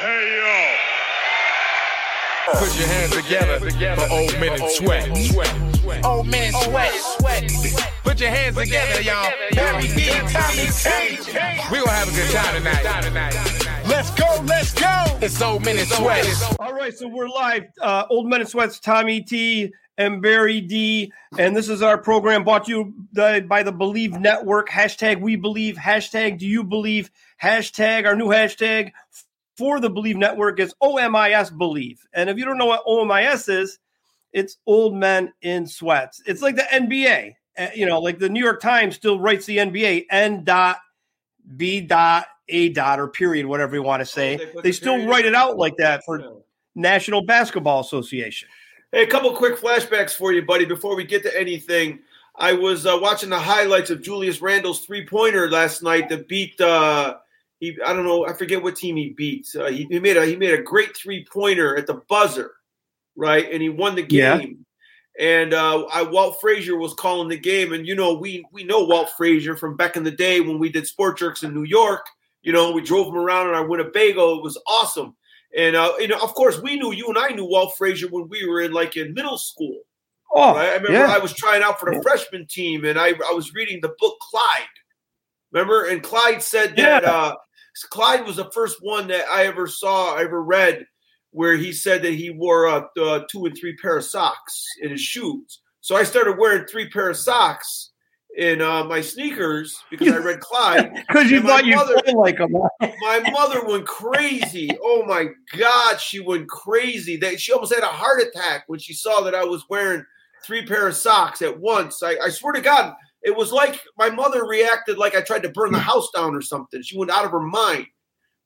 Hey, yo. Put your hands together for old men and sweat. Old men sweat. Put your hands together, y'all. Barry D, Tommy T. We're going to have a good time tonight. Let's go, let's go. It's Old Men and Sweat. All right, so we're live. Old Men and Sweat's Tommy T and Barry D. And this is our program brought to you by the Believe Network. Hashtag we believe. Hashtag do you believe. Hashtag our new hashtag for the Believe Network is OMIS Believe. And if you don't know what OMIS is, it's Old Men in Sweats. It's like the NBA. You know, like the New York Times still writes the NBA. N.B. or period, whatever you want to say. They still write it out like that for National Basketball Association. Hey, a couple quick flashbacks for you, buddy. Before we get to anything, I was watching the highlights of Julius Randle's three-pointer last night that beat I don't know, I forget what team he beat. He made a great three-pointer at the buzzer, right? And he won the game. Yeah. And Walt Frazier was calling the game. And, you know, we know Walt Frazier from back in the day when we did Sport Jerks in New York. You know, we drove him around in our Winnebago. It was awesome. And, you know, of course, you and I knew Walt Frazier when we were in middle school. Oh, right? I remember I was trying out for the freshman team, and I was reading the book Clyde. Remember? And Clyde said that Clyde was the first one that I ever read, where he said that he wore 2 and 3 pair of socks in his shoes. So I started wearing 3 pair of socks in my sneakers because I read Clyde. Because you thought you felt like him. My mother went crazy. Oh, my God, she went crazy. She almost had a heart attack when she saw that I was wearing 3 pair of socks at once. I swear to God, it was like my mother reacted like I tried to burn the house down or something. She went out of her mind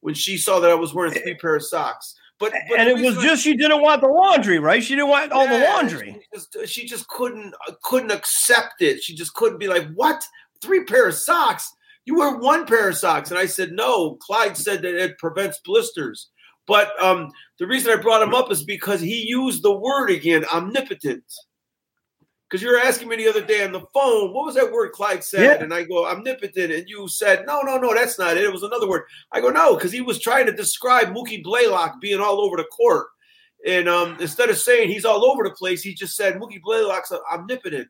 when she saw that I was wearing 3 pair of socks. But and it was just she didn't want the laundry, right? She didn't want all the laundry. She just couldn't accept it. She just couldn't be like, what? 3 pair of socks? You wear 1 pair of socks. And I said, no. Clyde said that it prevents blisters. But the reason I brought him up is because he used the word again, omnipotent. Because you were asking me the other day on the phone, what was that word Clyde said? Yeah. And I go, omnipotent. And you said, no, that's not it. It was another word. I go, no, because he was trying to describe Mookie Blaylock being all over the court. And instead of saying he's all over the place, he just said Mookie Blaylock's omnipotent.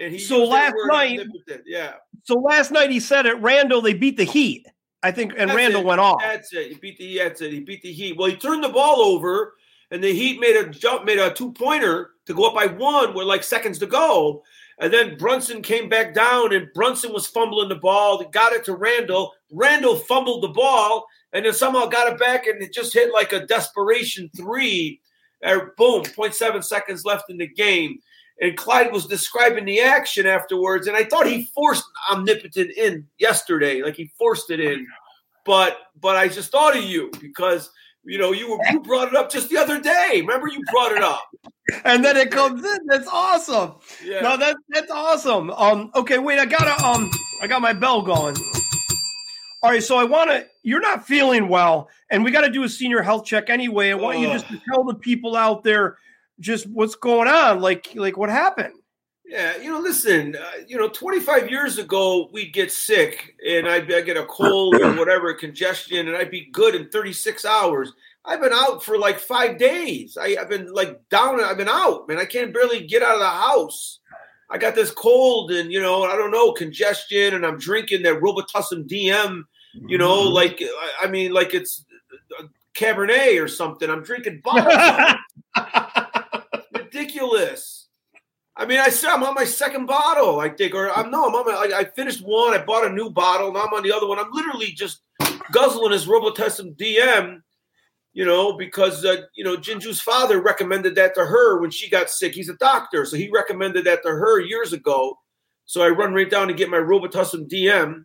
And he last night he said at Randall they beat the Heat, I think, and Randall went off. That's it. He beat the Heat. Well, he turned the ball over, and the Heat made a 2-pointer. To go up by 1 with seconds to go. And then Brunson came back down, and Brunson was fumbling the ball. They got it to Randall. Randall fumbled the ball, and then somehow got it back, and it just hit a desperation 3. And boom, 0.7 seconds left in the game. And Clyde was describing the action afterwards, and I thought he forced omnipotent in yesterday. He forced it in. But I just thought of you because – you know, you brought it up just the other day. Remember, you brought it up, and then it comes in. That's awesome. Yeah. No, that's awesome. Okay, wait. I got my bell going. All right, so you're not feeling well, and we got to do a senior health check anyway. I want you just to tell the people out there just what's going on, like what happened. Yeah, you know, listen, 25 years ago, we'd get sick, and I'd get a cold or whatever, congestion, and I'd be good in 36 hours. I've been out for 5 days. I've been down. I've been out, man. I can't barely get out of the house. I got this cold and, I don't know, congestion, and I'm drinking that Robitussin DM, it's Cabernet or something. I'm drinking bottles. Ridiculous. I mean, I'm on my second bottle, I think, or I finished one. I bought a new bottle. Now I'm on the other one. I'm literally just guzzling this Robitussin DM, because, Jinju's father recommended that to her when she got sick. He's a doctor, so he recommended that to her years ago. So I run right down to get my Robitussin DM.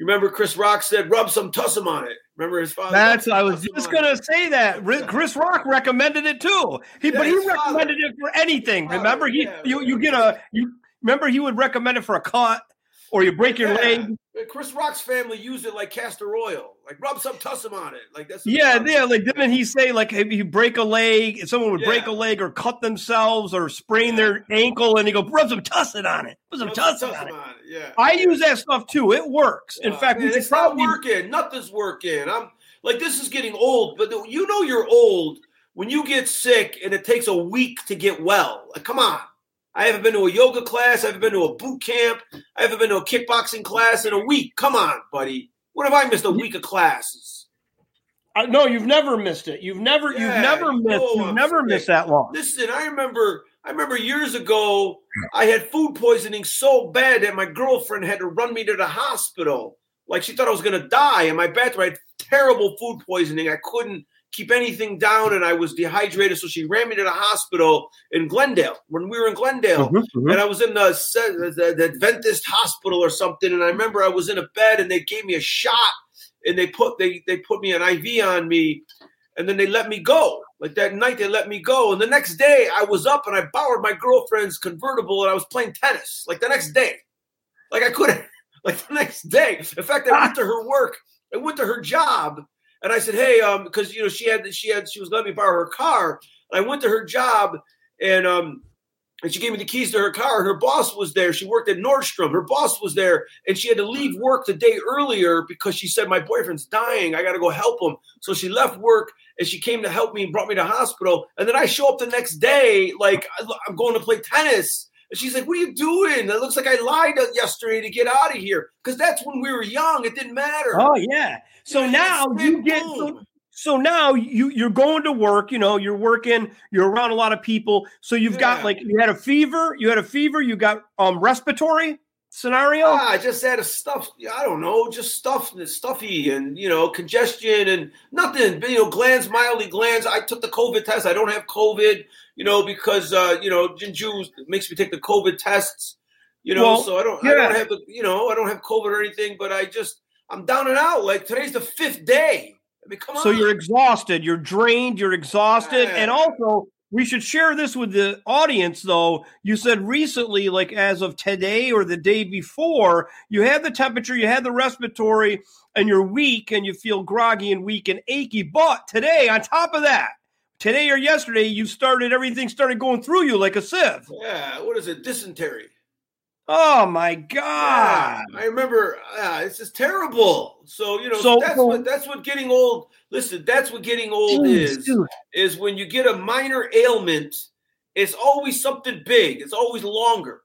You remember Chris Rock said, rub some tussum on it. Remember his father? That's what I was just going to say that. Chris Rock recommended it too. But he recommended it for anything. Remember? Remember he would recommend it for a cut or you break your leg. Chris Rock's family used it like castor oil. Like rub some tussum on it. Like that's like didn't he say like if you break a leg, if someone would break a leg or cut themselves or sprain their ankle and he go rub some tussum on it. Put some tussum on it. Yeah. I use that stuff too. It works. In fact, it's probably not working. Nothing's working. I'm like this is getting old, but you know you're old when you get sick and it takes a week to get well. Like come on. I haven't been to a yoga class. I haven't been to a boot camp. I haven't been to a kickboxing class in a week. Come on, buddy. What have I missed a week of classes? No, you've never missed it. You've never missed that long. Listen, I remember years ago I had food poisoning so bad that my girlfriend had to run me to the hospital. Like she thought I was going to die in my bathroom. I had terrible food poisoning. I couldn't keep anything down, and I was dehydrated, so she ran me to the hospital in Glendale, when we were in Glendale, and I was in the Adventist hospital or something, and I remember I was in a bed, and they gave me a shot, and they put me an IV on me, and then they let me go. Like that night, they let me go, and the next day, I was up, and I borrowed my girlfriend's convertible, and I was playing tennis, like the next day. Like I couldn't, like the next day. In fact, I went to her work, I went to her job, and I said, hey, because you know she was letting me borrow her car. And I went to her job, and she gave me the keys to her car. And her boss was there. She worked at Nordstrom. Her boss was there, and she had to leave work the day earlier because she said my boyfriend's dying. I got to go help him. So she left work, and she came to help me and brought me to the hospital. And then I show up the next day, like I'm going to play tennis. And she's like, what are you doing? It looks like I lied yesterday to get out of here. Because that's when we were young. It didn't matter. Oh, yeah. So now you get you're going to work. You know, you're working. You're around a lot of people. So you've got like you had a fever. You got respiratory scenario. I just had a stuff. I don't know. Just stuffy and, you know, congestion and nothing. You know, mildly glands. I took the COVID test. I don't have COVID. You know, because, you know, Jinju makes me take the COVID tests, you know, well, so I don't have COVID or anything, but I'm down and out. Like today's the fifth day. I mean, come on. So you're exhausted, you're drained, you're exhausted. Yeah. And also we should share this with the audience, though. You said recently, like as of today or the day before, you had the temperature, you had the respiratory and you're weak and you feel groggy and weak and achy. But today on top of that, today or yesterday, everything started going through you like a sieve. Yeah, what is it? Dysentery. Oh my God! Yeah, I remember. It's just terrible. So you know, that's what getting old. Listen, that's what getting old is when you get a minor ailment. It's always something big. It's always longer.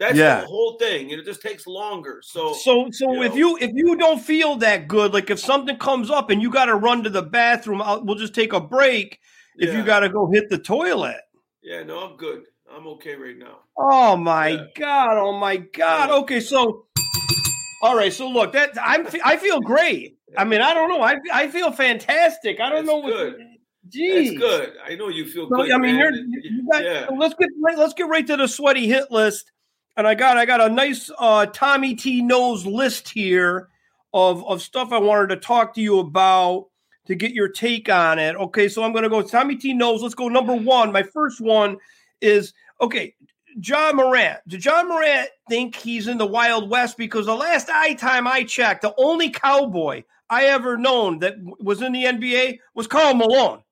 That's the whole thing, and it just takes longer. So if you don't feel that good, like if something comes up and you got to run to the bathroom, we'll just take a break. If you got to go hit the toilet. Yeah, no, I'm good. I'm okay right now. Oh, my God. Oh, my God. Okay, so – all right, so look, I feel great. I mean, I don't know. I feel fantastic. I don't know what – geez. That's good. I know you feel good. I mean, let's get right to the sweaty hit list. And I got a nice Tommy T. Knows list here of stuff I wanted to talk to you about, to get your take on it. Okay, so I'm going to go Tommy T. Knows. Let's go number one. My first one is, Ja Morant. Does Ja Morant think he's in the Wild West? Because the last time I checked, the only cowboy I ever known that was in the NBA was Carl Malone.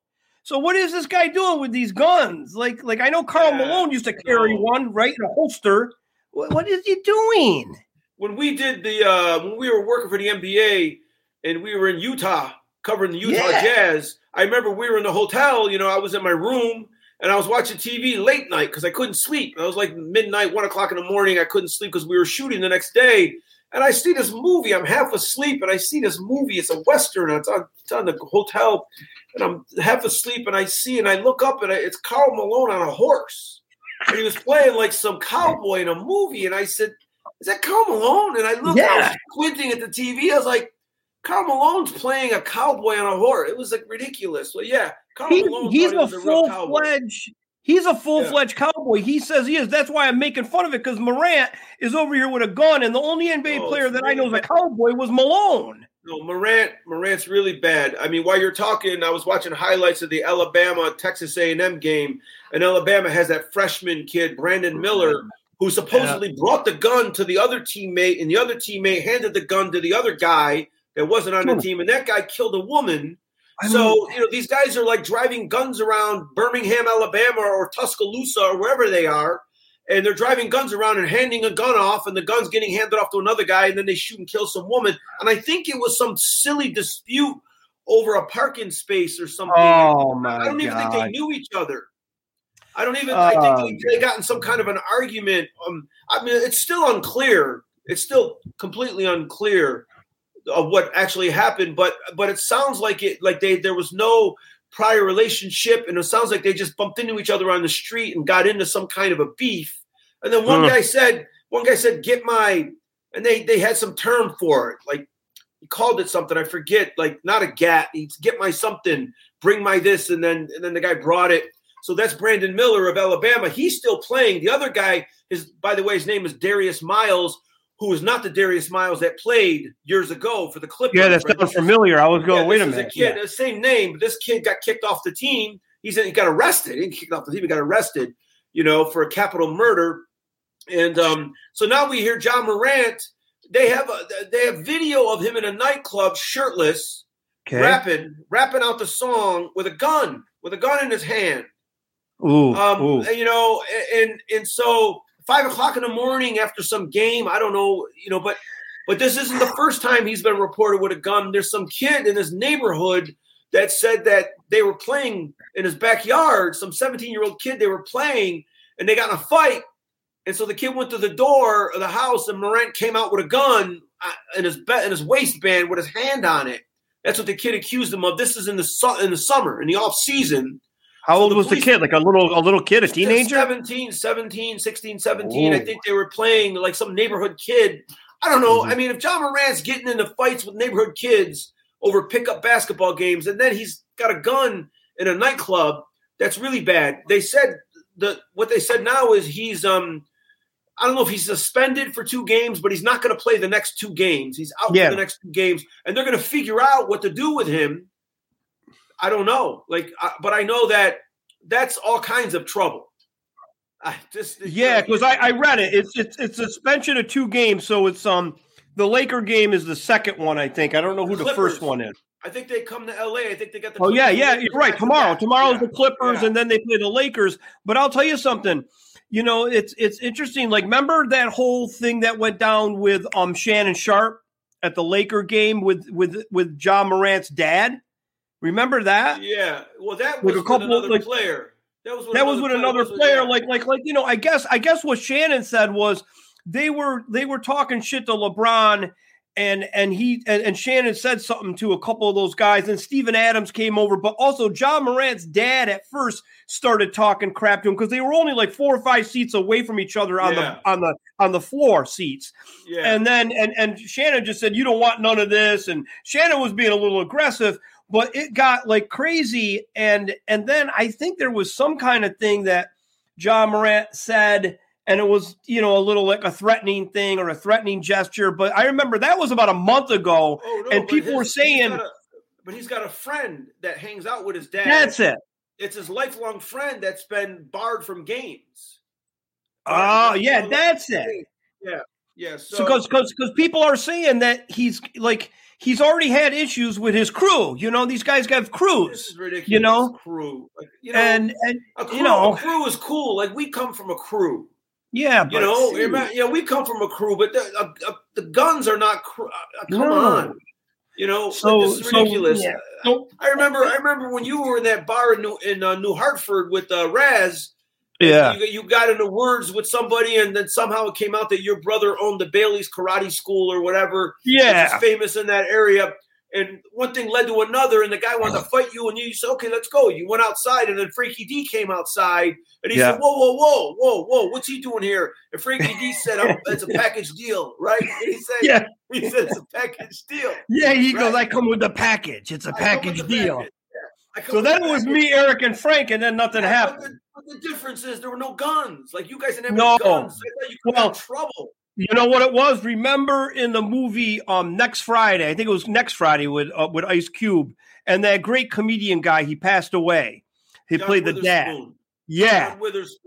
So what is this guy doing with these guns? Like I know Carl Malone used to carry one, right, in a holster. What is he doing? When we did when we were working for the NBA and we were in Utah, covering the Utah Jazz, I remember we were in the hotel, you know, I was in my room and I was watching TV late night because I couldn't sleep. I was like midnight, 1 o'clock in the morning. I couldn't sleep because we were shooting the next day. And I see this movie. I'm half asleep and I see this movie. It's a Western. It's on the hotel and I'm half asleep and I see and I look up and it's Karl Malone on a horse. And he was playing like some cowboy in a movie. And I said, is that Karl Malone? And I looked, I was squinting at the TV. I was like, Karl Malone's playing a cowboy on a horse. It was like ridiculous. So Karl Malone, he's a full-fledged He's a full-fledged cowboy. He says he is. That's why I'm making fun of it, because Morant is over here with a gun, and the only NBA player that I know is a cowboy was Malone. No, Morant's really bad. I mean, while you're talking, I was watching highlights of the Alabama-Texas A&M game, and Alabama has that freshman kid, Brandon Miller, who supposedly brought the gun to the other teammate, and the other teammate handed the gun to the other guy that wasn't on the team, and that guy killed a woman. So, you know, these guys are like driving guns around Birmingham, Alabama, or Tuscaloosa, or wherever they are, and they're driving guns around and handing a gun off, and the gun's getting handed off to another guy, and then they shoot and kill some woman. And I think it was some silly dispute over a parking space or something. Oh, my God. I don't even think they knew each other. I think they got in some kind of an argument. I mean, it's still unclear. It's still completely unclear of what actually happened, but it sounds like there was no prior relationship, and it sounds like they just bumped into each other on the street and got into some kind of a beef. And then one guy said, "Get my," and they had some term for it, like he called it something. I forget, like not a gat. He's "Get my something, bring my this," and then the guy brought it. So that's Brandon Miller of Alabama. He's still playing. The other guy is, by the way, his name is Darius Miles, who is not the Darius Miles that played years ago for the Clippers. Yeah, that sounds familiar. I was going, wait a minute. This is a kid, the same name, but this kid got kicked off the team. He got arrested. He kicked off the team. He got arrested, you know, for a capital murder. And so now we hear John Morant. They have video of him in a nightclub, shirtless, rapping out the song with a gun in his hand. Ooh. You know, and so. 5 o'clock in the morning after some game, I don't know, you know, but this isn't the first time he's been reported with a gun. There's some kid in his neighborhood that said that they were playing in his backyard, some 17-year-old kid they were playing, and they got in a fight. And so the kid went to the door of the house, and Morant came out with a gun in his waistband with his hand on it. That's what the kid accused him of. This is in the summer, in the off season. How old was the kid? Like a little kid, a teenager? 16, 17. Ooh. I think they were playing like some neighborhood kid. I don't know. Mm-hmm. I mean, if John Morant's getting into fights with neighborhood kids over pickup basketball games, and then he's got a gun in a nightclub, that's really bad. They said what they said now is he's I don't know if he's suspended for 2 games, but he's not going to play the next 2 games. He's out for the next 2 games, and they're going to figure out what to do with him. I don't know, but I know that that's all kinds of trouble. Because I read it. It's suspension of 2 games, so it's the Laker game is the second one, I think. I don't know who the first one is. I think they come to LA. I think they got the. Oh Clippers. Yeah, you're right. Tomorrow's the Clippers, and then they play the Lakers. But I'll tell you something. You know, it's interesting. Like, remember that whole thing that went down with Shannon Sharp at the Laker game with Ja Morant's dad. Remember that? Yeah. Well, that was another player. That was with another player. Like you know, I guess what Shannon said was they were talking shit to LeBron, and Shannon said something to a couple of those guys, and Steven Adams came over, but also John Morant's dad at first started talking crap to him because they were only like 4 or 5 seats away from each other on the floor seats. Yeah. And then and Shannon just said, "You don't want none of this," and Shannon was being a little aggressive. But it got like crazy, and then I think there was some kind of thing that Ja Morant said, and it was, you know, a little like a threatening thing or a threatening gesture. But I remember that was about a month ago, and people were saying, but he's got a friend that hangs out with his dad. That's it. It's his lifelong friend that's been barred from games. Oh, yeah, that's it. Yeah. Yeah, so because people are saying that he's already had issues with his crew. You know, these guys have crews. This is ridiculous. You know, crew. Like, you know, and a crew, you know, a crew is cool. Like, we come from a crew. Yeah, but you know, we come from a crew, but the guns are not. Come on, you know. So like, this is ridiculous. Yeah. I remember when you were in that bar in New Hartford with Raz. Yeah, you got into words with somebody, and then somehow it came out that your brother owned the Bailey's Karate School or whatever. Yeah, which is famous in that area. And one thing led to another, and the guy wanted to fight you, and you said, "Okay, let's go." You went outside, and then Frankie D came outside, and he said, "Whoa, what's he doing here?" And Frankie D said, "It's a package deal, right?" And he said, "It's a package deal." Yeah, he goes, "I come with the package. It's a package deal." Package. So then it was me, Eric, and Frank, and then nothing happened. But the difference is there were no guns. Like, you guys didn't have any guns. I thought you could have trouble. You know what it was? Remember in the movie Next Friday, I think it was Next Friday with Ice Cube, and that great comedian guy, he passed away. He played the dad. Yeah.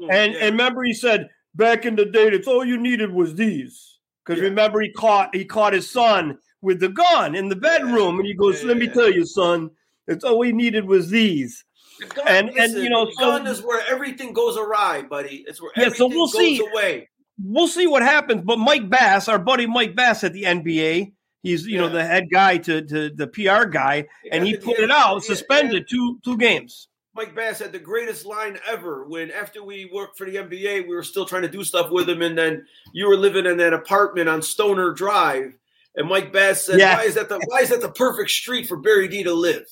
And remember he said, back in the day, that's all you needed was these. Because remember he caught his son with the gun in the bedroom, and he goes, let me tell you, son, that's all we needed was these. And you know, the gun is where everything goes awry, buddy. It's where everything goes away. We'll see what happens. But Mike Bass, our buddy Mike Bass at the NBA, he's you know the head guy to the PR guy, and he put it out, suspended two games. Mike Bass had the greatest line ever when after we worked for the NBA, we were still trying to do stuff with him, and then you were living in that apartment on Stoner Drive, and Mike Bass said, why is that the perfect street for Barry D to live?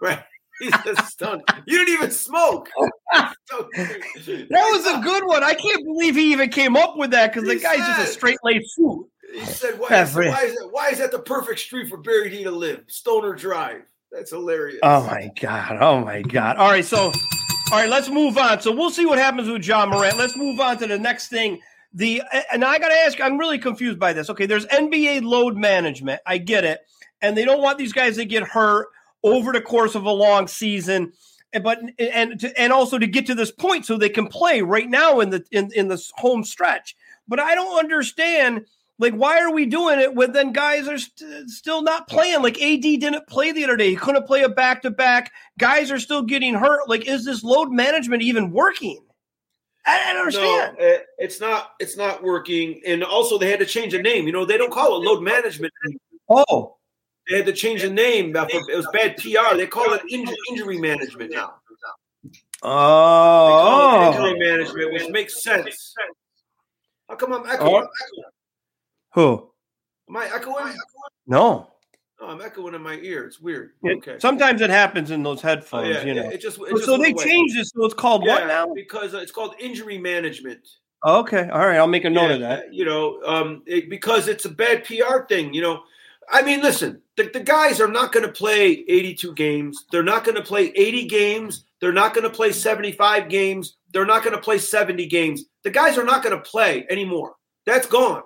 Right. He's just stunned. You didn't even smoke. That was a good one. I can't believe he even came up with that because the guy's just a straight-laced fool. He said, why is that the perfect street for Barry D to live? Stoner Drive. That's hilarious. Oh, my God. All right, let's move on. So we'll see what happens with Ja Morant. Let's move on to the next thing. And I got to ask, I'm really confused by this. Okay, there's NBA load management. I get it. And they don't want these guys to get hurt over the course of a long season, and also to get to this point so they can play right now in the home stretch. But I don't understand, like, why are we doing it when then guys are still not playing? Like, AD didn't play the other day. He couldn't play a back-to-back. Guys are still getting hurt. Like, is this load management even working? I don't understand. No, it's not working. And also they had to change the name. You know, they don't call it load management. Oh, they had to change the name. It was bad PR. They call it injury management now. Oh. They call it injury management, which makes sense. How come I'm echoing? Who? Am I echoing? No. Oh, I'm echoing in my ear. It's weird. Okay. Sometimes it happens in those headphones, you know. So they changed it, so it's called what now? Because it's called injury management. Okay. All right. I'll make a note of that. You know, because it's a bad PR thing, you know. I mean, listen, the guys are not going to play 82 games. They're not going to play 80 games. They're not going to play 75 games. They're not going to play 70 games. The guys are not going to play anymore. That's gone.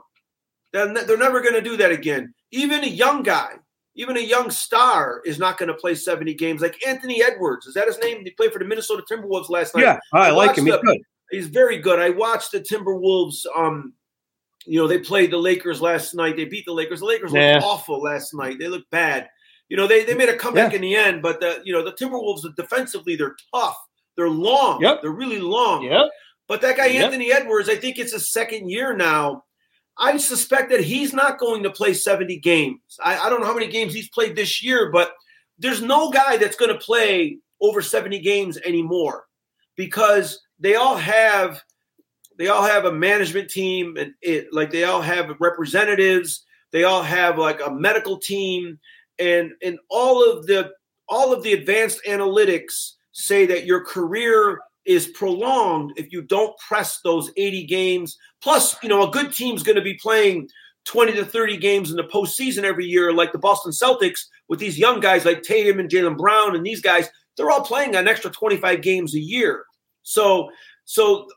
They're never going to do that again. Even a young guy, even a young star is not going to play 70 games. Like Anthony Edwards, is that his name? He played for the Minnesota Timberwolves last night. Yeah, I like him. He's good. He's very good. I watched the Timberwolves you know, they played the Lakers last night. They beat the Lakers. The Lakers looked awful last night. They looked bad. You know, they made a comeback in the end, but the Timberwolves defensively, they're tough. They're long. Yep. They're really long. Yep. But that guy, Anthony Edwards, I think it's his second year now. I suspect that he's not going to play 70 games. I don't know how many games he's played this year, but there's no guy that's going to play over 70 games anymore because they all have a management team, and they all have representatives. They all have like a medical team, and all of the advanced analytics say that your career is prolonged if you don't press those 80 games. Plus, you know, a good team's going to be playing 20 to 30 games in the postseason every year, like the Boston Celtics with these young guys like Tatum and Jaylen Brown, and these guys, they're all playing an extra 25 games a year. So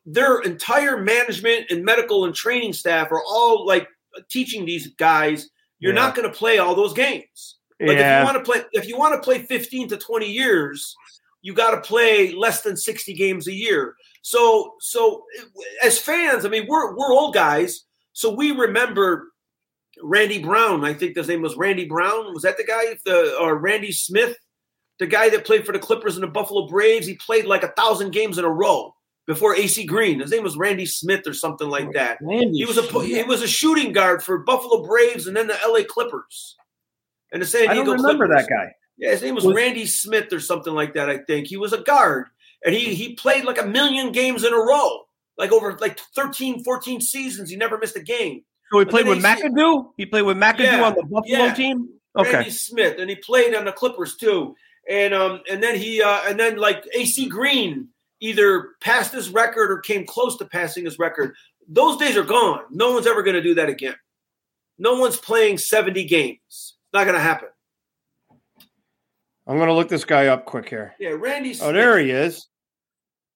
their entire management and medical and training staff are all like teaching these guys, you're not going to play all those games. Like if you want to play 15 to 20 years, you got to play less than 60 games a year. So as fans, I mean, we're old guys, so we remember Randy Brown. I think his name was Randy Brown. Was that the guy? Or Randy Smith, the guy that played for the Clippers and the Buffalo Braves. He played like 1,000 games in a row. Before AC Green, his name was Randy Smith or something like that. He was a shooting guard for Buffalo Braves and then the LA Clippers and the San Diego. I don't remember Clippers. That guy. Yeah, his name was Randy Smith or something like that. I think he was a guard, and he played like 1,000,000 games in a row, like over like 13, 14 seasons. He never missed a game. So he played with McAdoo. He played with McAdoo on the Buffalo team. Okay, Randy Smith, and he played on the Clippers too. And then he like AC Green either passed his record or came close to passing his record. Those days are gone. No one's ever going to do that again. No one's playing 70 games. Not going to happen. I'm going to look this guy up quick here. Yeah, Randy Smith. Oh, there he is.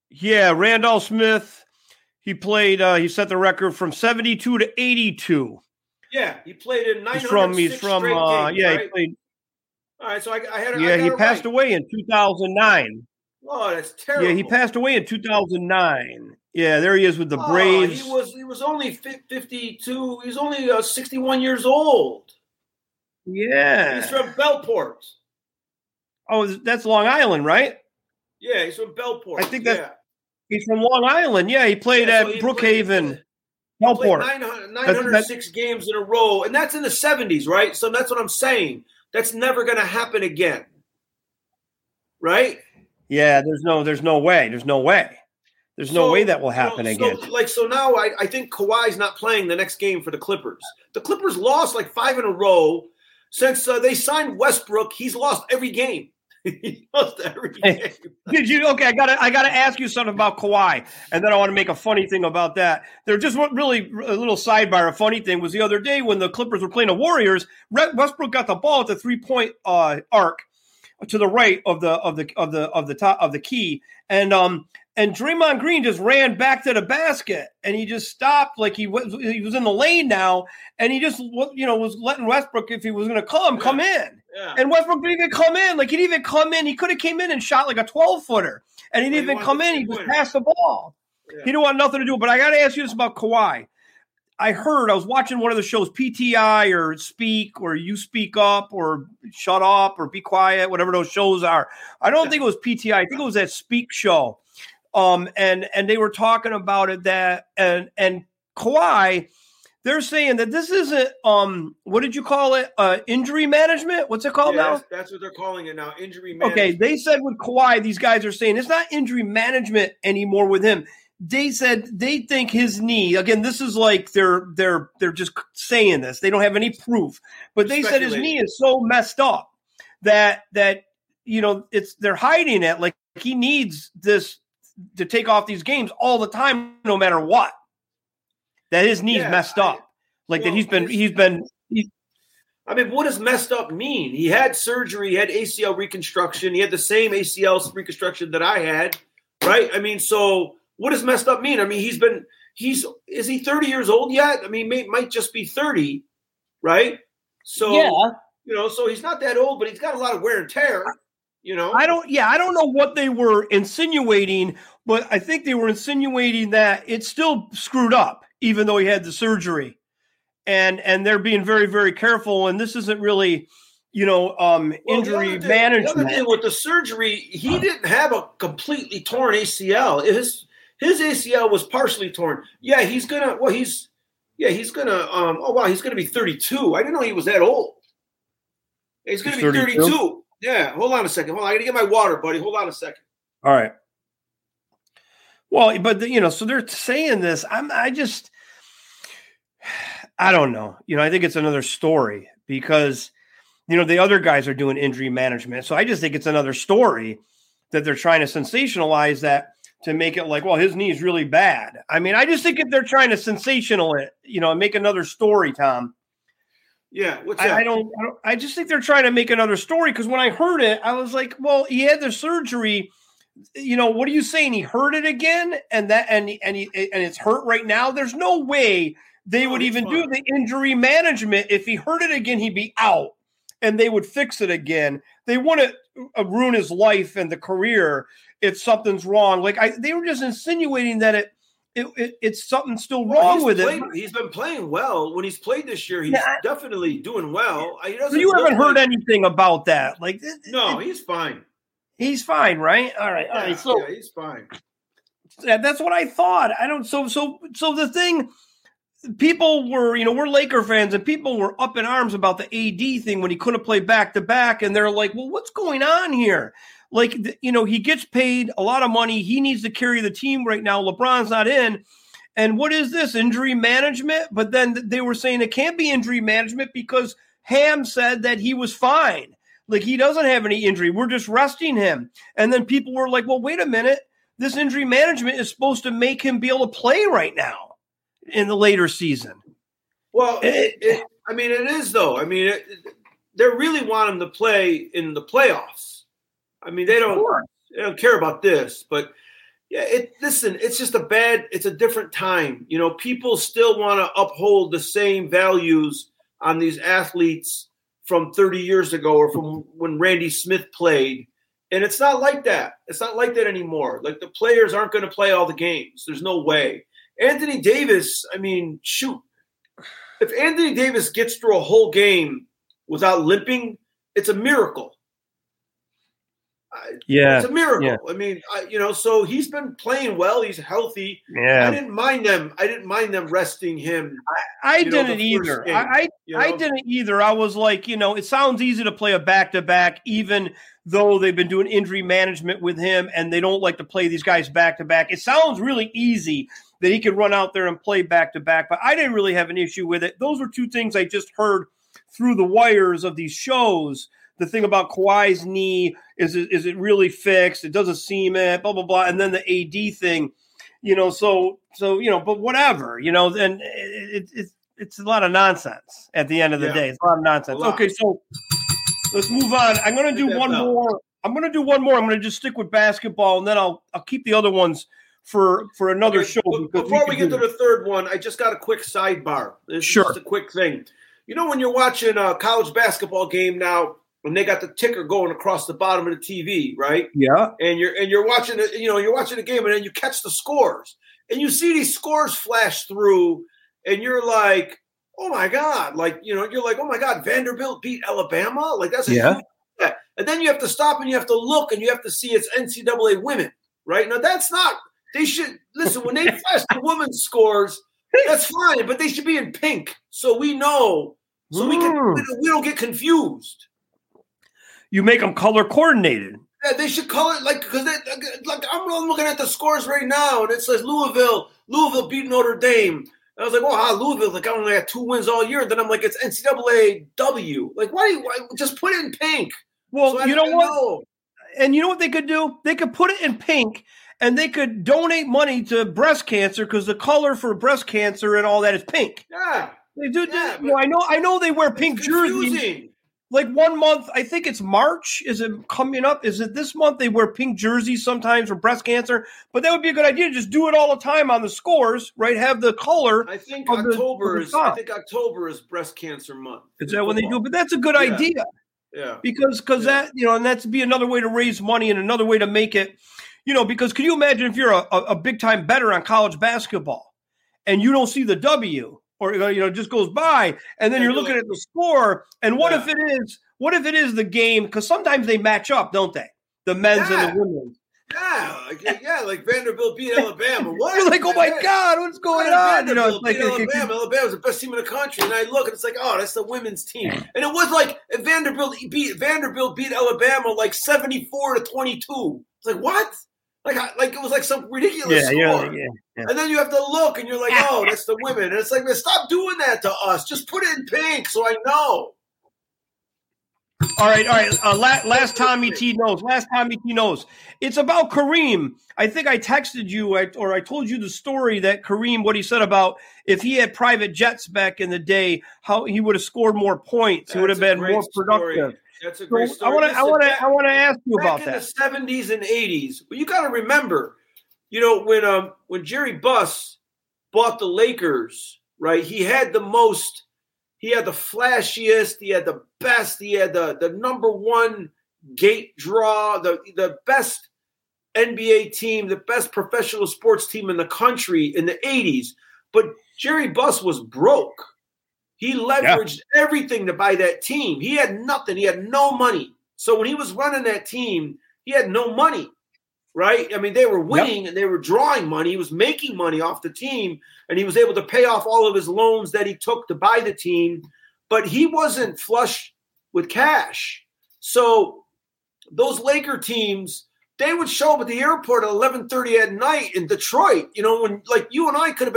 Yeah, Randall Smith. He played, he set the record from 72 to 82. Yeah, he played in 906 straight games, yeah, right? He played. All right, so I had yeah, he passed away in 2009. Oh, that's terrible. Yeah, he passed away in 2009. Yeah, there he is with the Braves. He was only 52. He was only 61 years old. Yeah. He's from Bellport. Oh, that's Long Island, right? Yeah, he's from Bellport. I think that's he's from Long Island. Yeah, he played at Brookhaven. Bellport. 906 games in a row, and that's in the 70s, right? So that's what I'm saying. That's never going to happen again, right? Yeah, there's no way that will happen again. So now I think Kawhi's not playing the next game for the Clippers. The Clippers lost like five in a row. Since they signed Westbrook, he's lost every game. He lost every game. Did you? Okay, I gotta ask you something about Kawhi, and then I want to make a funny thing about that. There just went really a little sidebar. A funny thing was the other day when the Clippers were playing the Warriors. Westbrook got the ball at the 3-point arc to the right of the top of the key, and Draymond Green just ran back to the basket, and he just stopped like he was in the lane now, and he just was letting Westbrook, if he was going to come in. Yeah. And Westbrook didn't even come in. Like, he didn't even come in. He could have came in and shot like a 12-footer, and he didn't even come in. He just passed the ball. Yeah. He didn't want nothing to do. But I got to ask you this about Kawhi. I was watching one of the shows, PTI or Speak or You Speak Up or Shut Up or Be Quiet, whatever those shows are. I don't think it was PTI. I think it was that Speak show. And they were talking about it and Kawhi, they're saying that this isn't what did you call it? Injury management? What's it called now? That's what they're calling it now, injury management. Okay, they said with Kawhi, these guys are saying it's not injury management anymore with him. They said they think his knee, again, this is like they're just saying this. They don't have any proof. But they said his knee is so messed up that it's they're hiding it, like he needs this to take off these games all the time, no matter what, that his knee's messed up. What does messed up mean? He had surgery, he had ACL reconstruction. He had the same ACL reconstruction that I had. Right. I mean, so what does messed up mean? I mean, is he 30 years old yet? I mean, might just be 30. Right. So, so he's not that old, but he's got a lot of wear and tear. I don't know what they were insinuating, but I think they were insinuating that it's still screwed up, even though he had the surgery, and they're being very, very careful. And this isn't really, injury management. The other thing with the surgery, he didn't have a completely torn ACL. His ACL was partially torn. Yeah, he's gonna be 32. I didn't know he was that old. He's gonna be 32. Yeah, hold on a second. Hold on, I gotta get my water, buddy. Hold on a second. All right. Well, but so they're saying this. I don't know. I think it's another story because the other guys are doing injury management. So I just think it's another story that they're trying to sensationalize that to make it like, well, his knee is really bad. I mean, I just think if they're trying to sensational it, and make another story, Tom. Yeah, what's that? I just think they're trying to make another story because when I heard it, I was like, "Well, he had the surgery. What are you saying? He hurt it again, and it's hurt right now. There's no way they would even do the injury management. If he hurt it again, he'd be out, and they would fix it again. They wouldn't ruin his life and the career if something's wrong. Like they were just insinuating that it." It's something still wrong with it. He's been playing well. When he's played this year, he's definitely doing well. You haven't heard anything about that. Like, no, he's fine. He's fine, right? All right. Yeah, all right. So he's fine. That's what I thought. I don't. So the thing, people were, we're Laker fans, and people were up in arms about the AD thing when he couldn't play back to back, and they're like, well, what's going on here? Like, he gets paid a lot of money. He needs to carry the team right now. LeBron's not in. And what is this, injury management? But then they were saying it can't be injury management because Ham said that he was fine. Like, he doesn't have any injury. We're just resting him. And then people were like, well, wait a minute. This injury management is supposed to make him be able to play right now in the later season. Well, it is, though. I mean, they really want him to play in the playoffs. I mean, they don't care about this, but yeah, it's just it's a different time. You know, people still want to uphold the same values on these athletes from 30 years ago or from when Randy Smith played. And it's not like that. It's not like that anymore. Like, the players aren't going to play all the games. There's no way. Anthony Davis, I mean, shoot. If Anthony Davis gets through a whole game without limping, it's a miracle. Yeah. It's a miracle. Yeah. I mean, so he's been playing well. He's healthy. Yeah. I didn't mind them resting him. I didn't either. I didn't either. I was like, it sounds easy to play a back-to-back, even though they've been doing injury management with him and they don't like to play these guys back-to-back. It sounds really easy that he could run out there and play back-to-back, but I didn't really have an issue with it. Those were two things I just heard through the wires of these shows. The thing about Kawhi's knee, is it really fixed? It doesn't seem it, blah, blah, blah. And then the AD thing, but whatever, and it's a lot of nonsense at the end of the day. It's a lot of nonsense. Okay, so let's move on. I'm going to do one more. I'm going to just stick with basketball, and then I'll keep the other ones for another show. Before we get to the third one, I just got a quick sidebar. Sure. Just a quick thing. When you're watching a college basketball game now, when they got the ticker going across the bottom of the TV, right? Yeah. And you're watching it, you're watching the game, and then you catch the scores, and you see these scores flash through, and you're like, oh my God, Vanderbilt beat Alabama, like that's huge. And then you have to stop and you have to look and you have to see it's NCAA women, right? Now that's not. They should listen when they flash the women's scores. That's fine, but they should be in pink, so we know, we don't get confused. You make them color coordinated. Yeah, they should color because I'm looking at the scores right now, and it says Louisville beat Notre Dame. And I was like, Louisville, I only had 2 wins all year. Then I'm like, it's NCAA W. Like, why just put it in pink? Well, so And you know what they could do? They could put it in pink, and they could donate money to breast cancer because the color for breast cancer and all that is pink. Yeah, they do. Yeah, I know they wear pink jerseys. Like 1 month, I think it's March. Is it coming up? Is it this month? They wear pink jerseys sometimes for breast cancer. But that would be a good idea. Just do it all the time on the scores, right? Have the color. I think October is breast cancer month. Is that when they do it? But that's a good idea. Yeah. Because that, and that's be another way to raise money and another way to make it, because can you imagine if you're a big time bettor on college basketball and you don't see the W? Or just goes by, and then you're looking at the score. And what if it is? What if it is the game? Because sometimes they match up, don't they? The men's and the women's. Yeah, like Vanderbilt beat Alabama. What? You're like, oh my God, what's going on? Vanderbilt beat Alabama. Alabama's the best team in the country, and I look, and it's like, that's the women's team. And it was like Vanderbilt beat Alabama like 74-22. It's like what? Like it was like some ridiculous score. Yeah. And then you have to look, and you're like, that's the women. And it's like, stop doing that to us. Just put it in pink so I know. All right. Last Tommy T knows. It's about Kareem. I think I texted you or I told you the story that Kareem, what he said about if he had private jets back in the day, how he would have scored more points. He would have been more productive. Story. That's a great story. I want to ask you about that. Back in the 70s and 80s, well, you got to remember, when Jerry Buss bought the Lakers, right? He had the flashiest, he had the best, he had the number one gate draw, the best NBA team, the best professional sports team in the country in the 80s. But Jerry Buss was broke. He leveraged everything to buy that team. He had nothing. He had no money. So when he was running that team, he had no money, right? I mean, they were winning and they were drawing money. He was making money off the team, and he was able to pay off all of his loans that he took to buy the team. But he wasn't flush with cash. So those Laker teams, they would show up at the airport at 11:30 at night in Detroit. When you and I could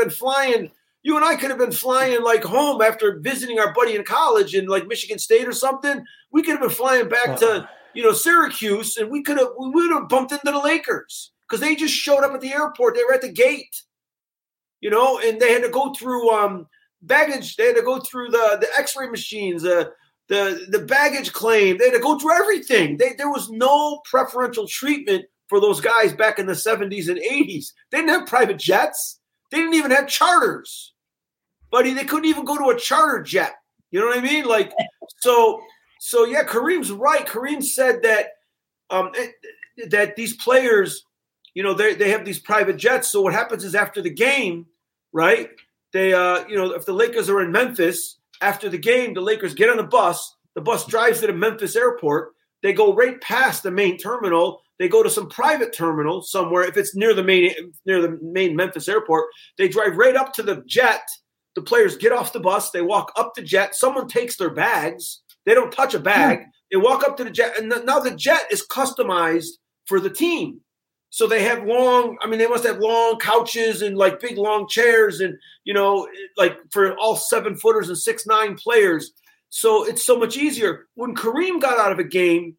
have been flying like home after visiting our buddy in college in like Michigan State or something. We could have been flying back to Syracuse, and we would have bumped into the Lakers because they just showed up at the airport. They were at the gate, and they had to go through baggage. They had to go through the X-ray machines. the baggage claim. They had to go through everything. There was no preferential treatment for those guys back in the 70s and 80s. They didn't have private jets. They didn't even have charters. Buddy, they couldn't even go to a charter jet. You know what I mean? Like, so yeah, Kareem's right. Kareem said that that these players, you know, they have these private jets. So what happens is after the game, right, they, you know, if the Lakers are in Memphis, after the game, the Lakers get on the bus drives to the Memphis airport, they go right past the main terminal, they go to some private terminal somewhere, if it's near the main Memphis airport, they drive right up to the jet, the players get off the bus, they walk up the jet, someone takes their bags, they don't touch a bag, they walk up to the jet, and now the jet is customized for the team. So they have they must have long couches and like big long chairs and, you know, like for all 7-footers and 6'9" players. So it's so much easier. When Kareem got out of a game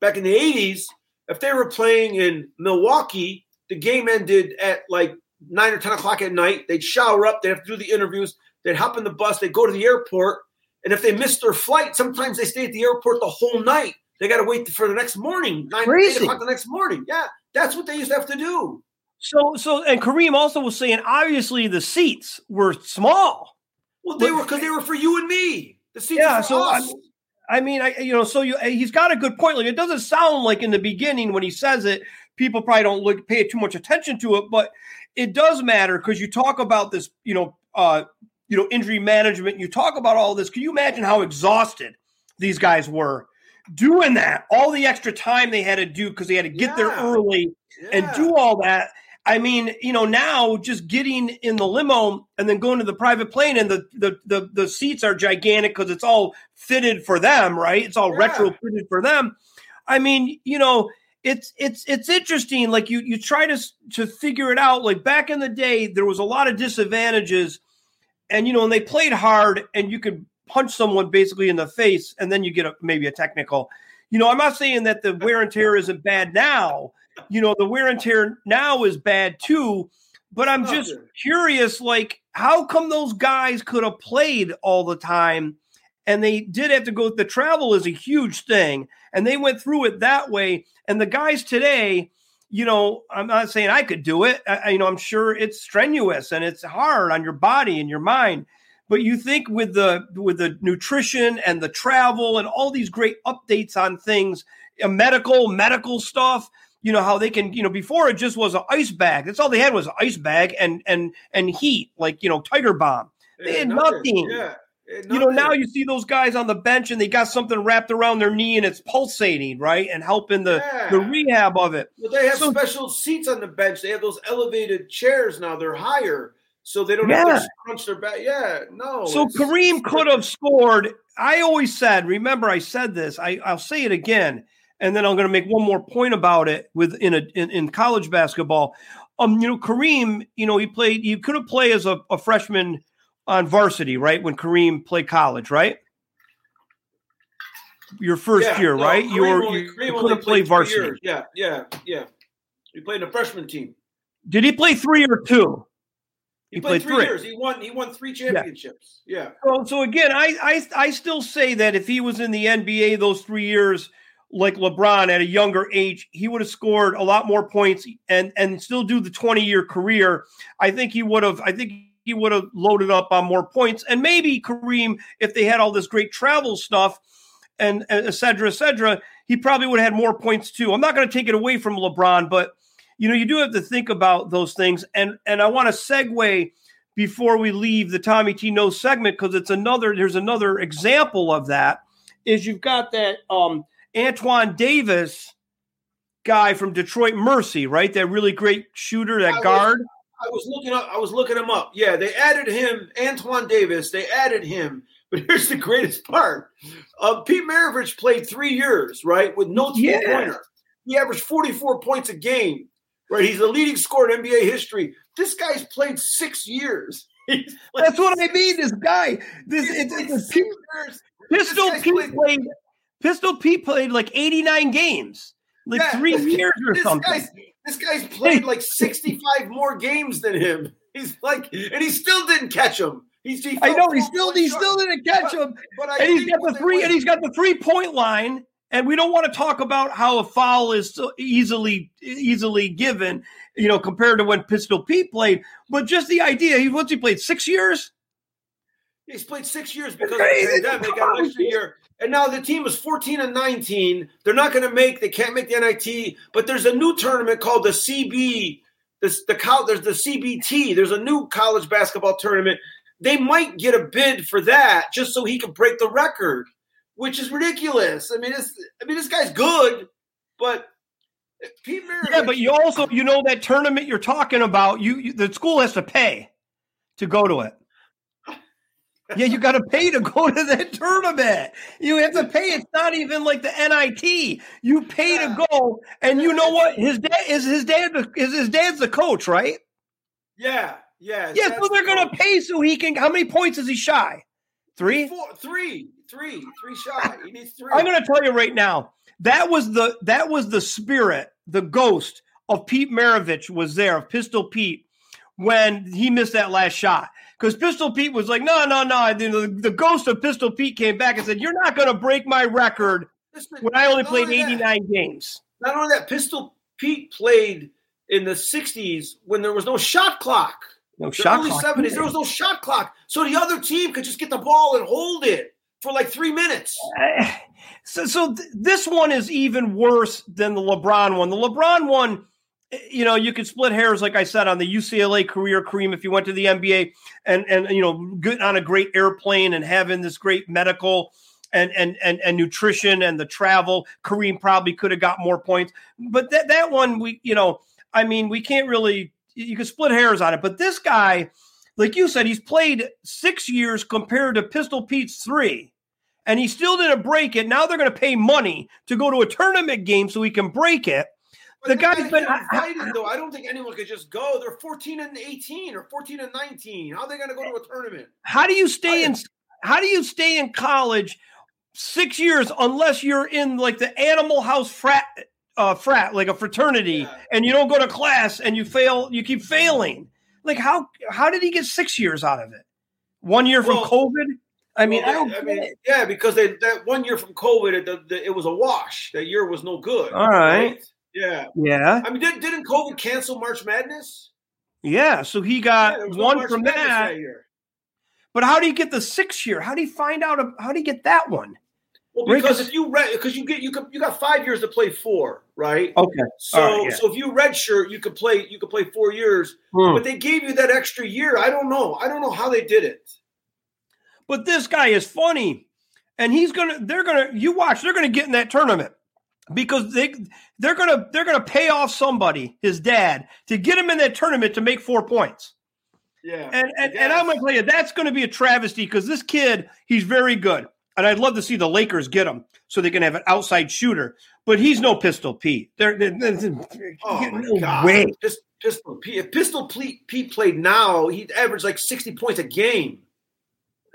back in the 80s, if they were playing in Milwaukee, the game ended at like 9 or 10 o'clock at night. They'd shower up. They'd have to do the interviews. They'd hop in the bus. They'd go to the airport. And if they missed their flight, sometimes they stay at the airport the whole night. They got to wait for the next morning, 9 or 8 o'clock the next morning. Yeah. That's what they used to have to do. So, and Kareem also was saying, obviously the seats were small. Well, they were for you and me. The seats were for us. He's got a good point. Like, it doesn't sound like in the beginning when he says it, people probably don't pay too much attention to it, but it does matter because you talk about this, injury management. You talk about all this. Can you imagine how exhausted these guys were? Doing that, all the extra time they had to do because they had to get there early and do all that. I mean, you know, now just getting in the limo and then going to the private plane and the seats are gigantic because it's all fitted for them, right? It's all retrofitted for them. I mean, you know, it's interesting. Like you try to figure it out. Like back in the day, there was a lot of disadvantages, and you know, and they played hard, and you could punch someone basically in the face, and then you get maybe a technical. You know, I'm not saying that the wear and tear isn't bad now. You know, the wear and tear now is bad too, but I'm just curious, like, how come those guys could have played all the time, and they did have to go – the travel is a huge thing, and they went through it that way, and the guys today – you know, I'm not saying I could do it. I'm sure it's strenuous, and it's hard on your body and your mind. But you think with the nutrition and the travel and all these great updates on things, medical stuff, you know, how they can, you know, before it just was an ice bag. That's all they had was an ice bag and heat, like, you know, Tiger Bomb. They had nothing. Yeah, nothing. You know, now you see those guys on the bench and they got something wrapped around their knee and it's pulsating, right? And helping the rehab of it. Well, they have special seats on the bench. They have those elevated chairs now. They're higher. So they don't have to crunch their back. Yeah, no. So Kareem could have scored. I always said, remember I said this, I'll say it again, and then I'm going to make one more point about it in college basketball. You know, Kareem, you know, he could have played as a freshman on varsity, right? When Kareem played college, right? Your first year, right? You could have played varsity. Years. Yeah. He played in a freshman team. Did he play 3 or 2? He played 3 years. He won 3 championships. Yeah. So again, I still say that if he was in the NBA those 3 years, like LeBron at a younger age, he would have scored a lot more points and still do the 20-year career. I think he would have loaded up on more points. And maybe Kareem, if they had all this great travel stuff and et cetera, he probably would have had more points too. I'm not going to take it away from LeBron, but you know, you do have to think about those things. And I want to segue before we leave the Tommy T Knows segment, because there's another example of that, is you've got that Antoine Davis guy from Detroit Mercy, right? That really great shooter, that guard. I was looking him up. Yeah, they added him, Antoine Davis, But here's the greatest part. Pete Maravich played 3 years, right, with no three-pointer. He averaged 44 points a game. Right, he's the leading scorer in NBA history. This guy's played 6 years. Like, that's what I mean. This guy, Pistol Pete played like 89 games, like 3 years or something. This guy's played like 65 more games than him. He's like, and he still didn't catch him. I know he still didn't catch him. But and he's got the three, and he's got the 3-point line. And we don't want to talk about how a foul is so easily given, you know, compared to when Pistol Pete played. But just the idea, he played 6 years. He's played 6 years because of the pandemic. They got an extra year. And now the team is 14 and 19. They're not going to make – they can't make the NIT. But there's a new tournament called the CB – there's the CBT. There's a new college basketball tournament. They might get a bid for that just so he can break the record, which is ridiculous. I mean, this guy's good, but Pete Maravich – Yeah, but you also – you know that tournament you're talking about, the school has to pay to go to it. Yeah, you got to pay to go to that tournament. You have to pay. It's not even like the NIT. You pay to go, and you know what? His dad's the coach, right? Yeah. So they're gonna pay so he can. How many points is he shy? Three shy. He needs three. I'm gonna tell you right now. That was the spirit, the ghost of Pete Maravich was there, of Pistol Pete, when he missed that last shot. Because Pistol Pete was like, no. The ghost of Pistol Pete came back and said, you're not going to break my record when I only played 89 games. Not only that, Pistol Pete played in the 60s when there was no shot clock. No shot clock. In the early 70s, there was no shot clock. So the other team could just get the ball and hold it for like 3 minutes. This one is even worse than the LeBron one. The LeBron one, you know, you could split hairs, like I said, on the UCLA career, Kareem, if you went to the NBA and you know, getting on a great airplane and having this great medical and nutrition and the travel, Kareem probably could have got more points. But that one, we can't really – you could split hairs on it. But this guy, like you said, he's played 6 years compared to Pistol Pete's 3, and he still didn't break it. Now they're going to pay money to go to a tournament game so he can break it. But the guy's been invited, though. I don't think anyone could just go. They're 14 and 18 or 14 and 19. How are they going to go to a tournament? How do you stay in college 6 years unless you're in like the Animal House frat, like a fraternity, and you don't go to class and you fail? You keep failing. Like how did he get 6 years out of it? 1 year from COVID. I mean, I don't get it. Yeah, because that 1 year from COVID, it was a wash. That year was no good. All right? Yeah. I mean, didn't COVID cancel March Madness? Yeah, so he got one from that year. But how do you get the 6 year? How do you find out? How do you get that one? Well, because you got 5 years to play 4, right? Okay. So if you redshirt, you could play 4 years, but they gave you that extra year. I don't know how they did it. But this guy is funny, and they're gonna get in that tournament. Because they're gonna pay off somebody, his dad, to get him in that tournament to make 4 points. Yeah, and I'm gonna tell you that's gonna be a travesty because this kid, he's very good, and I'd love to see the Lakers get him so they can have an outside shooter. But he's no Pistol Pete. There's no way. Pistol Pete. If Pistol Pete played now, he'd average like 60 points a game.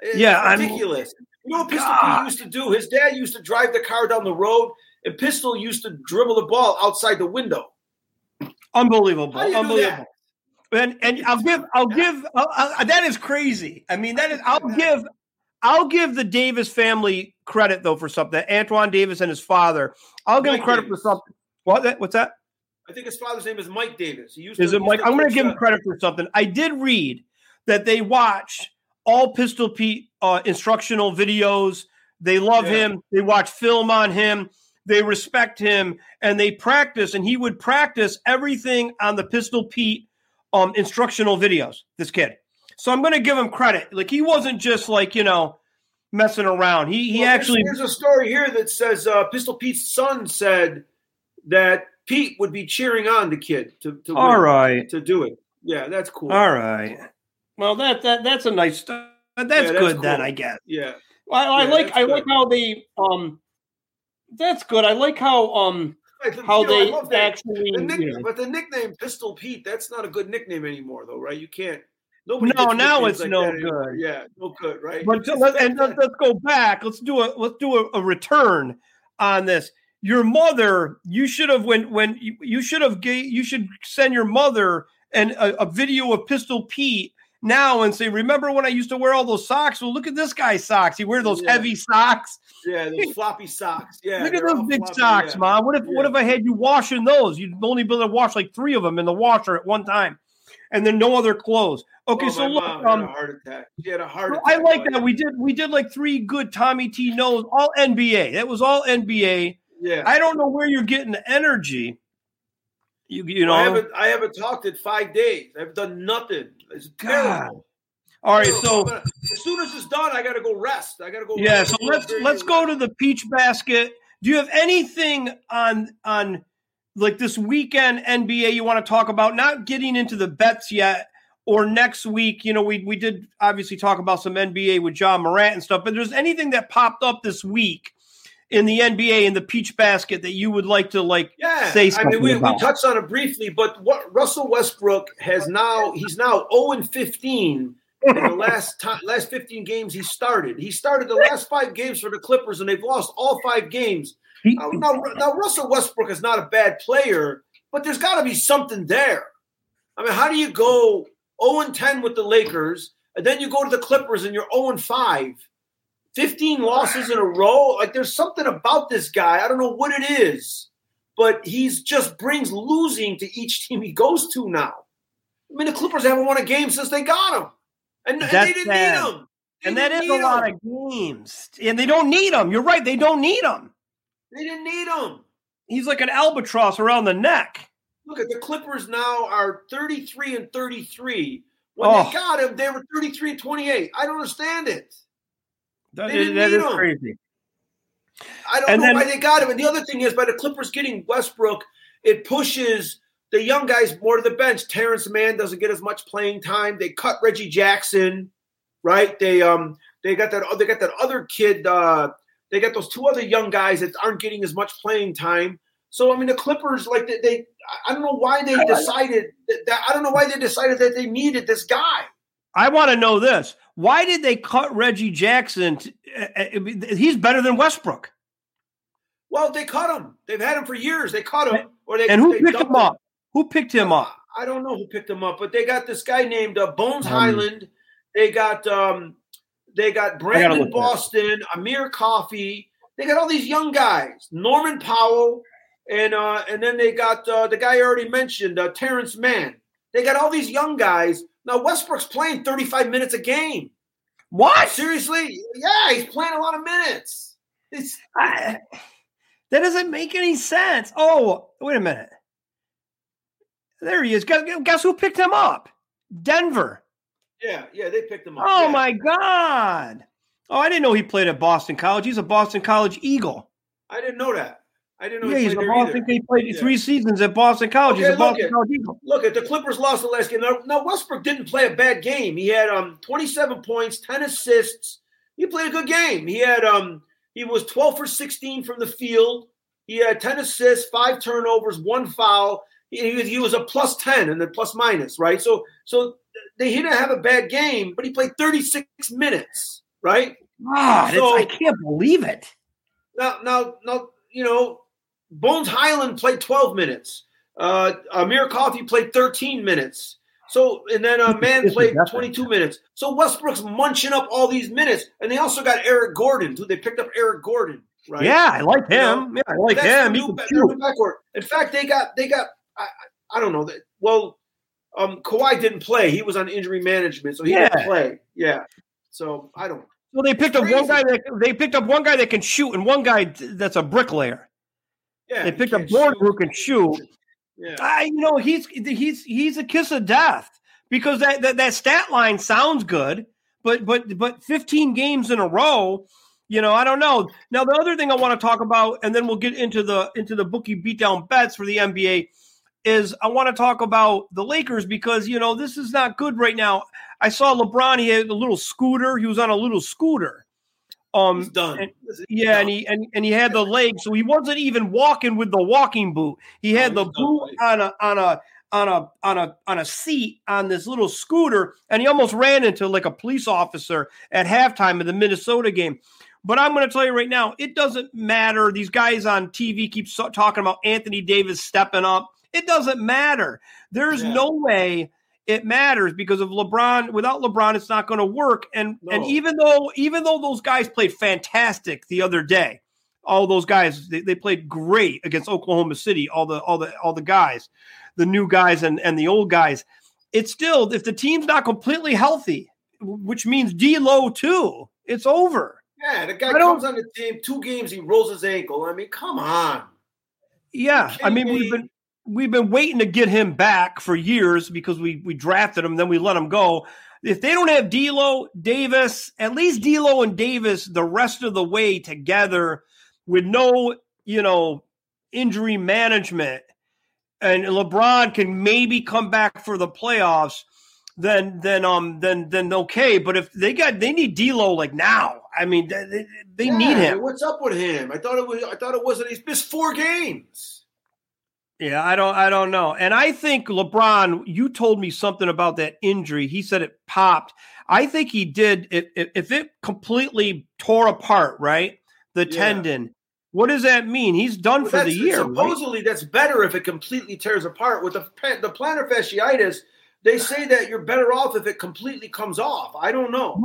It's ridiculous. You know what Pistol Pete used to do? His dad used to drive the car down the road. And Pistol used to dribble the ball outside the window. Unbelievable. And I'll give that is crazy. I mean, I'll give the Davis family credit though for something. Antoine Davis and his father. I'll give him credit for something. What's that? I think his father's name is Mike Davis. I'm going to give him credit for something. I did read that they watched all Pistol Pete instructional videos. They love him. They watch film on him. They respect him, and they practice, and he would practice everything on the Pistol Pete instructional videos, this kid. So I'm going to give him credit. Like, he wasn't just, like, you know, messing around. He actually – There's a story here that says Pistol Pete's son said that Pete would be cheering on the kid to do it. Yeah, that's cool. All right. Well, that's a nice – that's good cool. Then, I guess. Yeah. I like how they that's good. I like how they actually. But the nickname Pistol Pete, that's not a good nickname anymore, though, right? You can't. Now it's like no good. Anymore. Yeah, no good, right? But let's go back. Let's do a return on this. Your mother, you should have you should send your mother a video of Pistol Pete now and say, remember when I used to wear all those socks? Well, look at this guy's socks. He wears those heavy socks. Yeah, those floppy socks. Yeah, look at those big floppy socks, Mom. What if I had you washing those? You'd only be able to wash like three of them in the washer at one time, and then no other clothes. Okay, so look, had a heart attack. She had a heart attack. I like that. We did like three good Tommy T knows, all NBA. That was all NBA. Yeah, I don't know where you're getting the energy. You know, I haven't talked in 5 days. I've done nothing. It's terrible. All right, so as soon as it's done, I gotta go rest. Rest. So let's go to the peach basket. Do you have anything on like this weekend NBA you want to talk about? Not getting into the bets yet, or next week. You know, we did obviously talk about some NBA with Ja Morant and stuff. But there's anything that popped up this week in the NBA, in the peach basket, that you would like to say something about? We touched on it briefly, but what Russell Westbrook has now, he's now 0-15 in the last 15 games he started. He started the last 5 games for the Clippers, and they've lost all 5 games. Now, Russell Westbrook is not a bad player, but there's got to be something there. I mean, how do you go 0-10 with the Lakers, and then you go to the Clippers and you're 0-5? 15 losses in a row. Like, there's something about this guy. I don't know what it is, but he's just brings losing to each team he goes to now. I mean, the Clippers haven't won a game since they got him. And they didn't need him. And that is a lot of games. And they don't need him. You're right. They don't need him. They didn't need him. He's like an albatross around the neck. Look, at the Clippers now are 33-33. When they got him, they were 33-28. I don't understand it. That is crazy. I don't know why they got him. And the other thing is, by the Clippers getting Westbrook, it pushes the young guys more to the bench. Terrence Mann doesn't get as much playing time. They cut Reggie Jackson, right? They got that other kid. They got those 2 other young guys that aren't getting as much playing time. So I mean, the Clippers, like they I don't know why they decided that. I don't know why they decided that they needed this guy. I want to know this. Why did they cut Reggie Jackson? He's better than Westbrook. Well, they cut him. They've had him for years. They cut him. Who picked him up? Who picked him up? I don't know who picked him up, but they got this guy named Bones Highland. They got Brandon Boston, Amir Coffey. They got all these young guys, Norman Powell, and then they got the guy I already mentioned, Terrence Mann. They got all these young guys. Now, Westbrook's playing 35 minutes a game. What? Seriously? Yeah, he's playing a lot of minutes. That doesn't make any sense. Oh, wait a minute. There he is. Guess who picked him up? Denver. Yeah, they picked him up. Oh, my God. Oh, I didn't know he played at Boston College. He's a Boston College Eagle. I didn't know that. I didn't know he played 3 seasons at Boston College. Okay, he's a Boston College Eagle. Look, at the Clippers lost the last game. Now, Westbrook didn't play a bad game. He had 27 points, 10 assists. He played a good game. He had he was 12 for 16 from the field. He had 10 assists, 5 turnovers, 1 foul. He was a plus 10 and then plus minus, right? So he didn't have a bad game, but he played 36 minutes, right? Wow, so, I can't believe it. Now, you know, Bones Highland played 12 minutes. Amir Coffey played 13 minutes. So, and then Mann played 22 minutes. So Westbrook's munching up all these minutes. And they also got Eric Gordon, too. They picked up Eric Gordon, right? Yeah, I like him. Yeah, I like him. In fact, they got I don't know. Well, Kawhi didn't play. He was on injury management, so he didn't play. Yeah. So, I don't know. Well, they picked up one guy that can shoot and one guy that's a bricklayer. Yeah, they picked up Gordon who can shoot. Yeah. He's a kiss of death because that stat line sounds good, but 15 games in a row, you know, I don't know. Now the other thing I want to talk about, and then we'll get into the bookie beatdown bets for the NBA, is I want to talk about the Lakers because you know this is not good right now. I saw LeBron; he had a little scooter. He was on a little scooter. He's done. And he had the leg, so he wasn't even walking with the walking boot. He had the boot on a seat on this little scooter, and he almost ran into like a police officer at halftime of the Minnesota game. But I'm going to tell you right now, it doesn't matter. These guys on TV keep talking about Anthony Davis stepping up. It doesn't matter. There's no way it matters because of LeBron. Without LeBron, it's not going to work. And even though those guys played fantastic the other day, all those guys, they played great against Oklahoma City. All the guys, the new guys and the old guys. It's still, if the team's not completely healthy, which means D-Lo too, it's over. Yeah, the guy comes on the team, 2 games, he rolls his ankle. I mean, come on. Yeah, I mean, we've been waiting to get him back for years because we drafted him, then we let him go. If they don't have D'Lo, Davis, at least D'Lo and Davis the rest of the way together with no, injury management, and LeBron can maybe come back for the playoffs, then okay. But if they need D'Lo like now. I mean, they need him. What's up with him? I thought it wasn't. He's missed 4 games. Yeah, I don't know. And I think LeBron, you told me something about that injury. He said it popped. I think he did. If it completely tore apart, right? The tendon. What does that mean? He's done for the year. Supposedly, right? That's better if it completely tears apart. With the plantar fasciitis, they say that you're better off if it completely comes off. I don't know.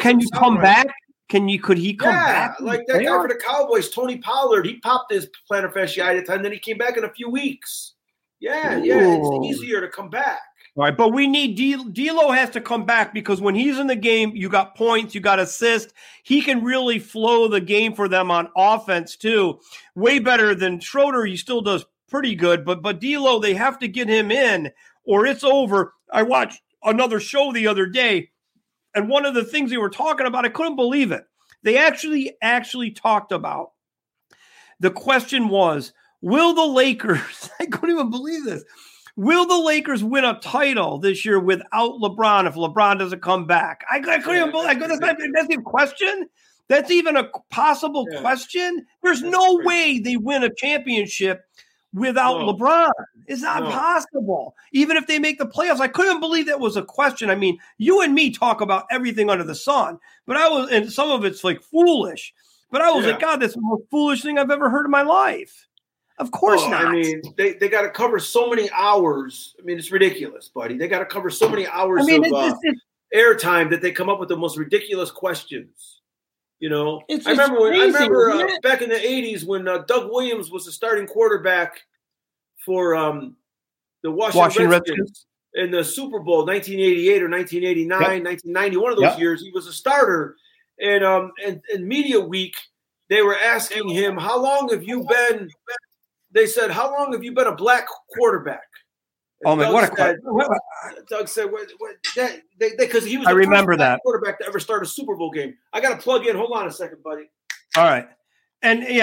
Can you come back? Could he come back? Yeah, like that guy for the Cowboys, Tony Pollard, he popped his plantar fasciitis and then he came back in a few weeks. Yeah, yeah, it's easier to come back. All right, but we need D'Lo has to come back because when he's in the game, you got points, you got assists. He can really flow the game for them on offense too. Way better than Schroeder. He still does pretty good, but D'Lo, they have to get him in or it's over. I watched another show the other day. And one of the things they were talking about, I couldn't believe it. They actually talked about, the question was, will the Lakers, I couldn't even believe this, will the Lakers win a title this year without LeBron if LeBron doesn't come back? I couldn't even believe it. That's not a question. That's even a possible question. There's no way they win a championship without LeBron. It's not possible. Even if they make the playoffs, I couldn't believe that was a question. I mean, you and me talk about everything under the sun, and some of it's like foolish. But I was like, God, that's the most foolish thing I've ever heard in my life. Of course not. I mean, they got to cover so many hours. I mean, it's ridiculous, buddy. They got to cover so many hours of airtime that they come up with the most ridiculous questions. You know, I remember back in the 80s when Doug Williams was the starting quarterback for the Washington Redskins in the Super Bowl, 1988 or 1989, 1990, one of those years. He was a starter. And Media Week, they were asking him, how long have you been a black quarterback? And Doug said, because he was the quarterback to ever start a Super Bowl game. I got to plug in. Hold on a second, buddy. All right. And they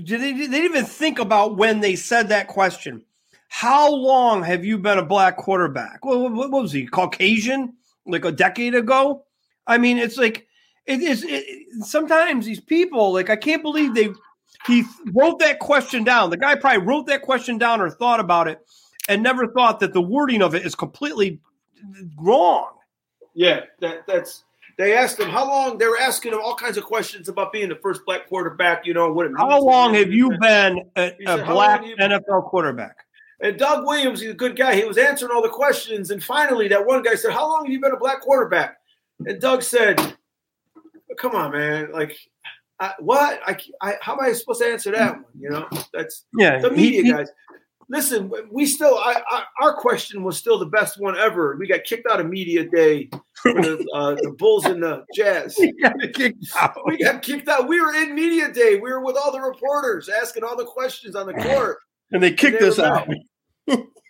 didn't even think about when they said that question. How long have you been a black quarterback? Well, what was he, Caucasian, like a decade ago? I mean, it's like, sometimes these people, like, I can't believe he wrote that question down. The guy probably wrote that question down or thought about it. And never thought that the wording of it is completely wrong. Yeah, they asked him how long. They were asking him all kinds of questions about being the first black quarterback. You know what it means. How long have you been a black NFL quarterback? And Doug Williams, he's a good guy. He was answering all the questions, and finally, that one guy said, "How long have you been a black quarterback?" And Doug said, "Come on, man! Like, what? How am I supposed to answer that one? You know, that's the media guys." Listen, we still our question was still the best one ever. We got kicked out of media day for the Bulls and the Jazz. We got kicked out. We were in media day. We were with all the reporters asking all the questions on the court. And they kicked us out.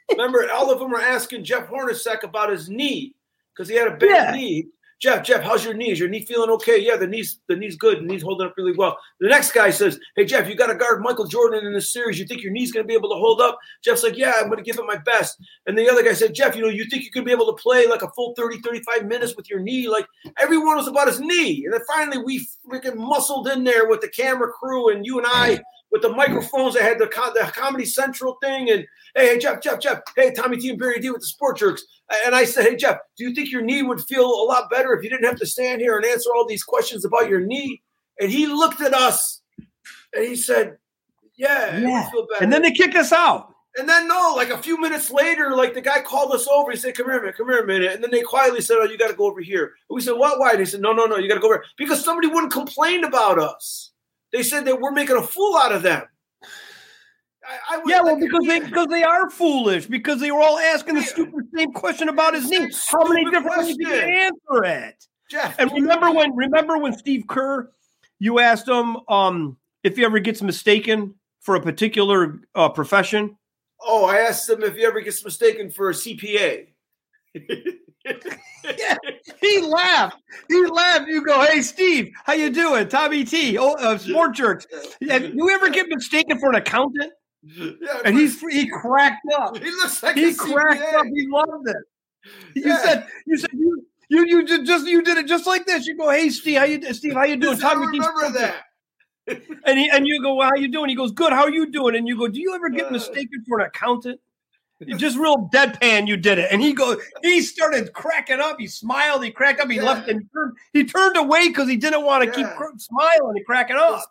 Remember, all of them were asking Jeff Hornacek about his knee because he had a bad knee. Jeff, how's your knee? Is your knee feeling okay? Yeah, the knee's good. The knee's holding up really well. The next guy says, hey, Jeff, you got to guard Michael Jordan in this series. You think your knee's going to be able to hold up? Jeff's like, yeah, I'm going to give it my best. And the other guy said, Jeff, you think you could be able to play like a full 30, 35 minutes with your knee? Like, everyone was about his knee. And then finally we freaking muscled in there with the camera crew and you and I with the microphones that had the Comedy Central thing. And, hey, Jeff. Hey, Tommy T and Barry D with the Sport Jerks. And I said, hey, Jeff, do you think your knee would feel a lot better if you didn't have to stand here and answer all these questions about your knee? And he looked at us and he said, yeah, it would feel better. And then they kicked us out. And then, no, like a few minutes later, like the guy called us over. He said, come here a minute. And then they quietly said, oh, you got to go over here. And we said, what? Why? They said, no, you got to go over here. Because somebody wouldn't complain about us. They said that we're making a fool out of them. Because they are foolish. Because they were all asking the stupid same question about his knee. How many different questions did you answer it? Jeff, and remember when Steve Kerr, you asked him if he ever gets mistaken for a particular profession? Oh, I asked him if he ever gets mistaken for a CPA. Yeah, he laughed. You go, hey, Steve, how you doing? Tommy T, Sport Jerks. You ever get mistaken for an accountant? Yeah, and he cracked up. He looks like he cracked CPA. Up. He loved it. You did it just like this. You go, hey, Steve, how you doing? Tommy T, remember that. And you go, well, how you doing? He goes, good. How are you doing? And you go, do you ever get mistaken for an accountant? Just real deadpan, you did it. And he goes, he started cracking up. He smiled. He cracked up. He left and he turned away because he didn't want to keep smiling and cracking up.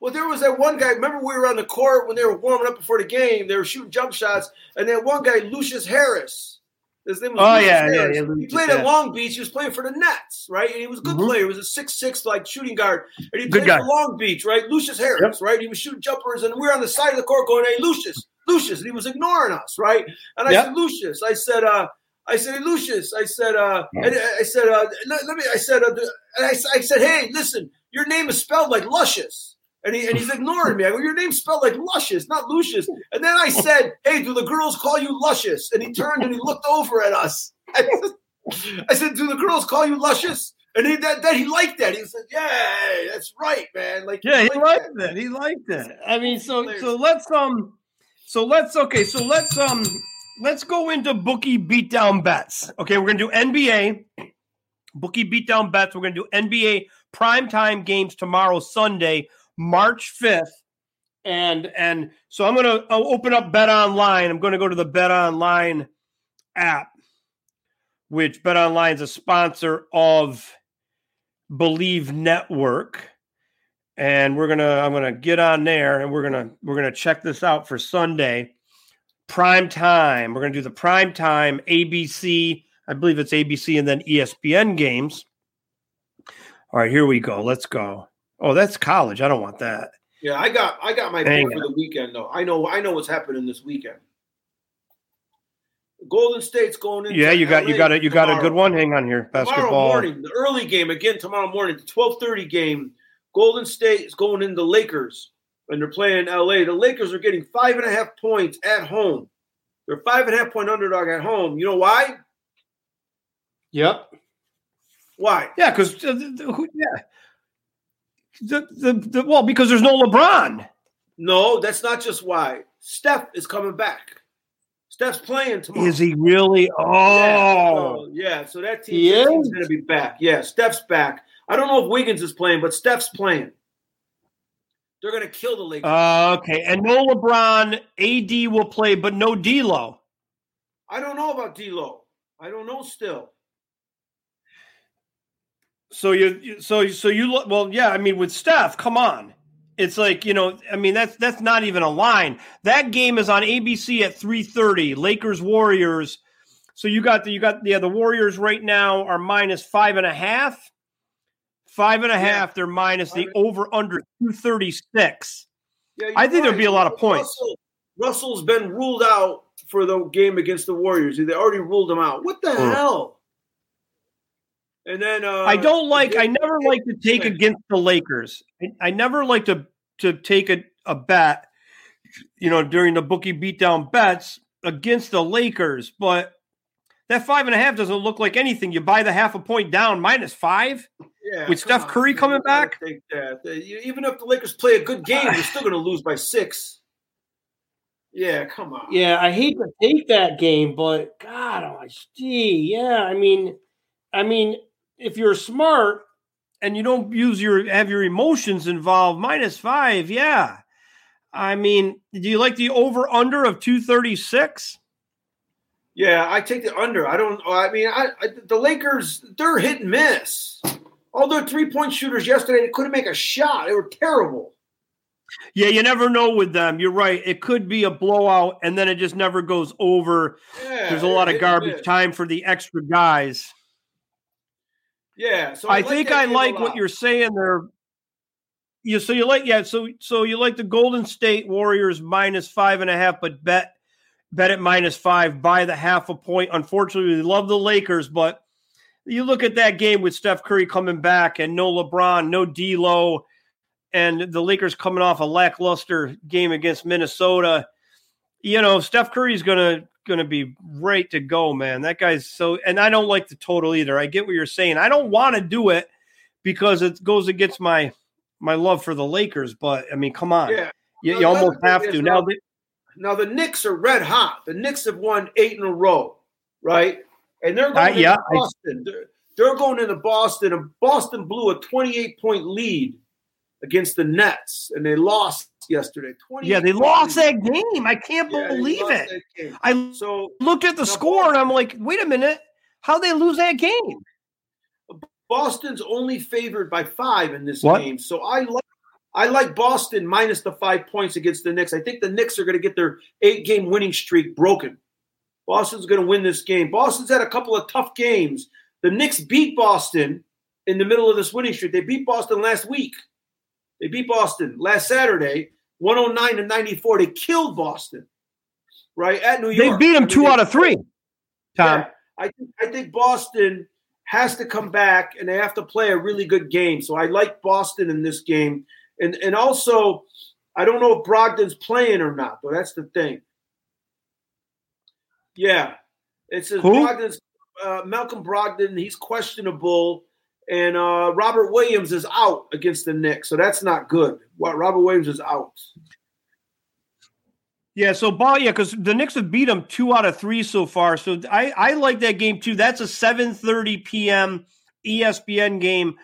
Well, there was that one guy. Remember we were on the court when they were warming up before the game. They were shooting jump shots. And that one guy, Lucius Harris. His name was Harris. Yeah. He played at Long Beach. He was playing for the Nets, right? And he was a good player. He was a 6'6", like, shooting guard. And he played for Long Beach, right? Lucius Harris, right? He was shooting jumpers, and we were on the side of the court going, hey, Lucius. And he was ignoring us, right? And I said, Lucius. I said, hey, Lucius. I said, hey, listen, your name is spelled like Luscious. And he's ignoring me. I go, your name's spelled like Luscious, not Lucius. And then I said, hey, do the girls call you Luscious? And he turned and he looked over at us. I said, do the girls call you Luscious? And then he liked that. He said, yeah, that's right, man. Like, yeah, he liked that. He liked that. I mean, let's go into bookie beatdown bets. Okay, we're gonna do NBA bookie beatdown bets. We're gonna do NBA primetime games tomorrow, Sunday, March 5th, and so I'm going to open up Bet Online. I'm going to go to the Bet Online app, which Bet Online is a sponsor of Believe Network, and I'm going to get on there, and we're going to check this out for Sunday prime time. We're going to do the prime time ABC, I believe it's ABC, and then ESPN games. All right, here we go. Let's go. Oh, that's college. I don't want that. Yeah, I got my pick for the weekend, though. I know what's happening this weekend. Golden State's going in. Yeah, you got a good one. Hang on here. Basketball. Tomorrow morning, the early game again. Tomorrow morning, the 12:30 game. Golden State is going into Lakers, and they're playing LA. The Lakers are getting 5.5 points at home. They're 5.5 point underdog at home. You know why? Yep. Why? Yeah, because who? Yeah. Because there's no LeBron. No, that's not just why. Steph is coming back. Steph's playing tomorrow. Is he really? Oh. Yeah, so that team's going to be back. Yeah, Steph's back. I don't know if Wiggins is playing, but Steph's playing. They're going to kill the Lakers. Okay, and no LeBron. AD will play, but no D'Lo. I don't know about D'Lo. I don't know still. I mean, with Steph, come on. It's like, you know, I mean, that's not even a line. That game is on ABC at 3:30, Lakers Warriors. So the Warriors right now are minus 5.5. Five and a half. They're minus the over under 236. Yeah, I think there'd be a lot of points. Russell's been ruled out for the game against the Warriors. They already ruled him out. What the hell? And then against the Lakers. I never like to take a bet, you know, during the bookie beatdown bets against the Lakers. But that 5.5 doesn't look like anything. You buy the half a point down, -5. Yeah, with Steph Curry coming back. Take that. Even if the Lakers play a good game, they're still going to lose by 6. Yeah, come on. Yeah, I hate to take that game, but God, I mean. If you're smart and you don't have your emotions involved, -5, yeah. I mean, do you like the over-under of 236? Yeah, I take the under. The Lakers, they're hit and miss. All their three-point shooters yesterday, they couldn't make a shot. They were terrible. Yeah, you never know with them. You're right. It could be a blowout, and then it just never goes over. Yeah, there's a lot of garbage time for the extra guys. Yeah. So I think I like what you're saying there. Yeah, so you like, yeah, so you like the Golden State Warriors minus 5.5, but bet at minus 5 by the half a point. Unfortunately, we love the Lakers, but you look at that game with Steph Curry coming back and no LeBron, no D'Lo, and the Lakers coming off a lackluster game against Minnesota. You know, Steph Curry's gonna be right to go, man. That guy's so, and I don't like the total either. I get what you're saying. I don't want to do it because it goes against my love for the Lakers, but I mean, come on. Yeah. You almost have to. Now the Knicks are red hot. The Knicks have won 8 in a row, right? And they're going into Boston. They're going into Boston, and Boston blew a 28-point lead against the Nets, and they lost yesterday. Yeah, they lost that game. I can't believe it. I looked at the score, and I'm like, wait a minute. How'd they lose that game? Boston's only favored by 5 in this game. So I like Boston minus the 5 points against the Knicks. I think the Knicks are going to get their 8-game winning streak broken. Boston's going to win this game. Boston's had a couple of tough games. The Knicks beat Boston in the middle of this winning streak. They beat Boston last week. They beat Boston last Saturday, 109-94. They killed Boston, right, at New York. They beat them 2 out of 3, Tom. Yeah, I think Boston has to come back, and they have to play a really good game. So I like Boston in this game. And also, I don't know if Brogdon's playing or not, though. That's the thing. Yeah. It says Brogdon's, Malcolm Brogdon, he's questionable. And Robert Williams is out against the Knicks, so that's not good. Robert Williams is out. Yeah, because the Knicks have beat them 2 out of 3 so far. So I like that game too. That's a 7:30 p.m. ESPN game.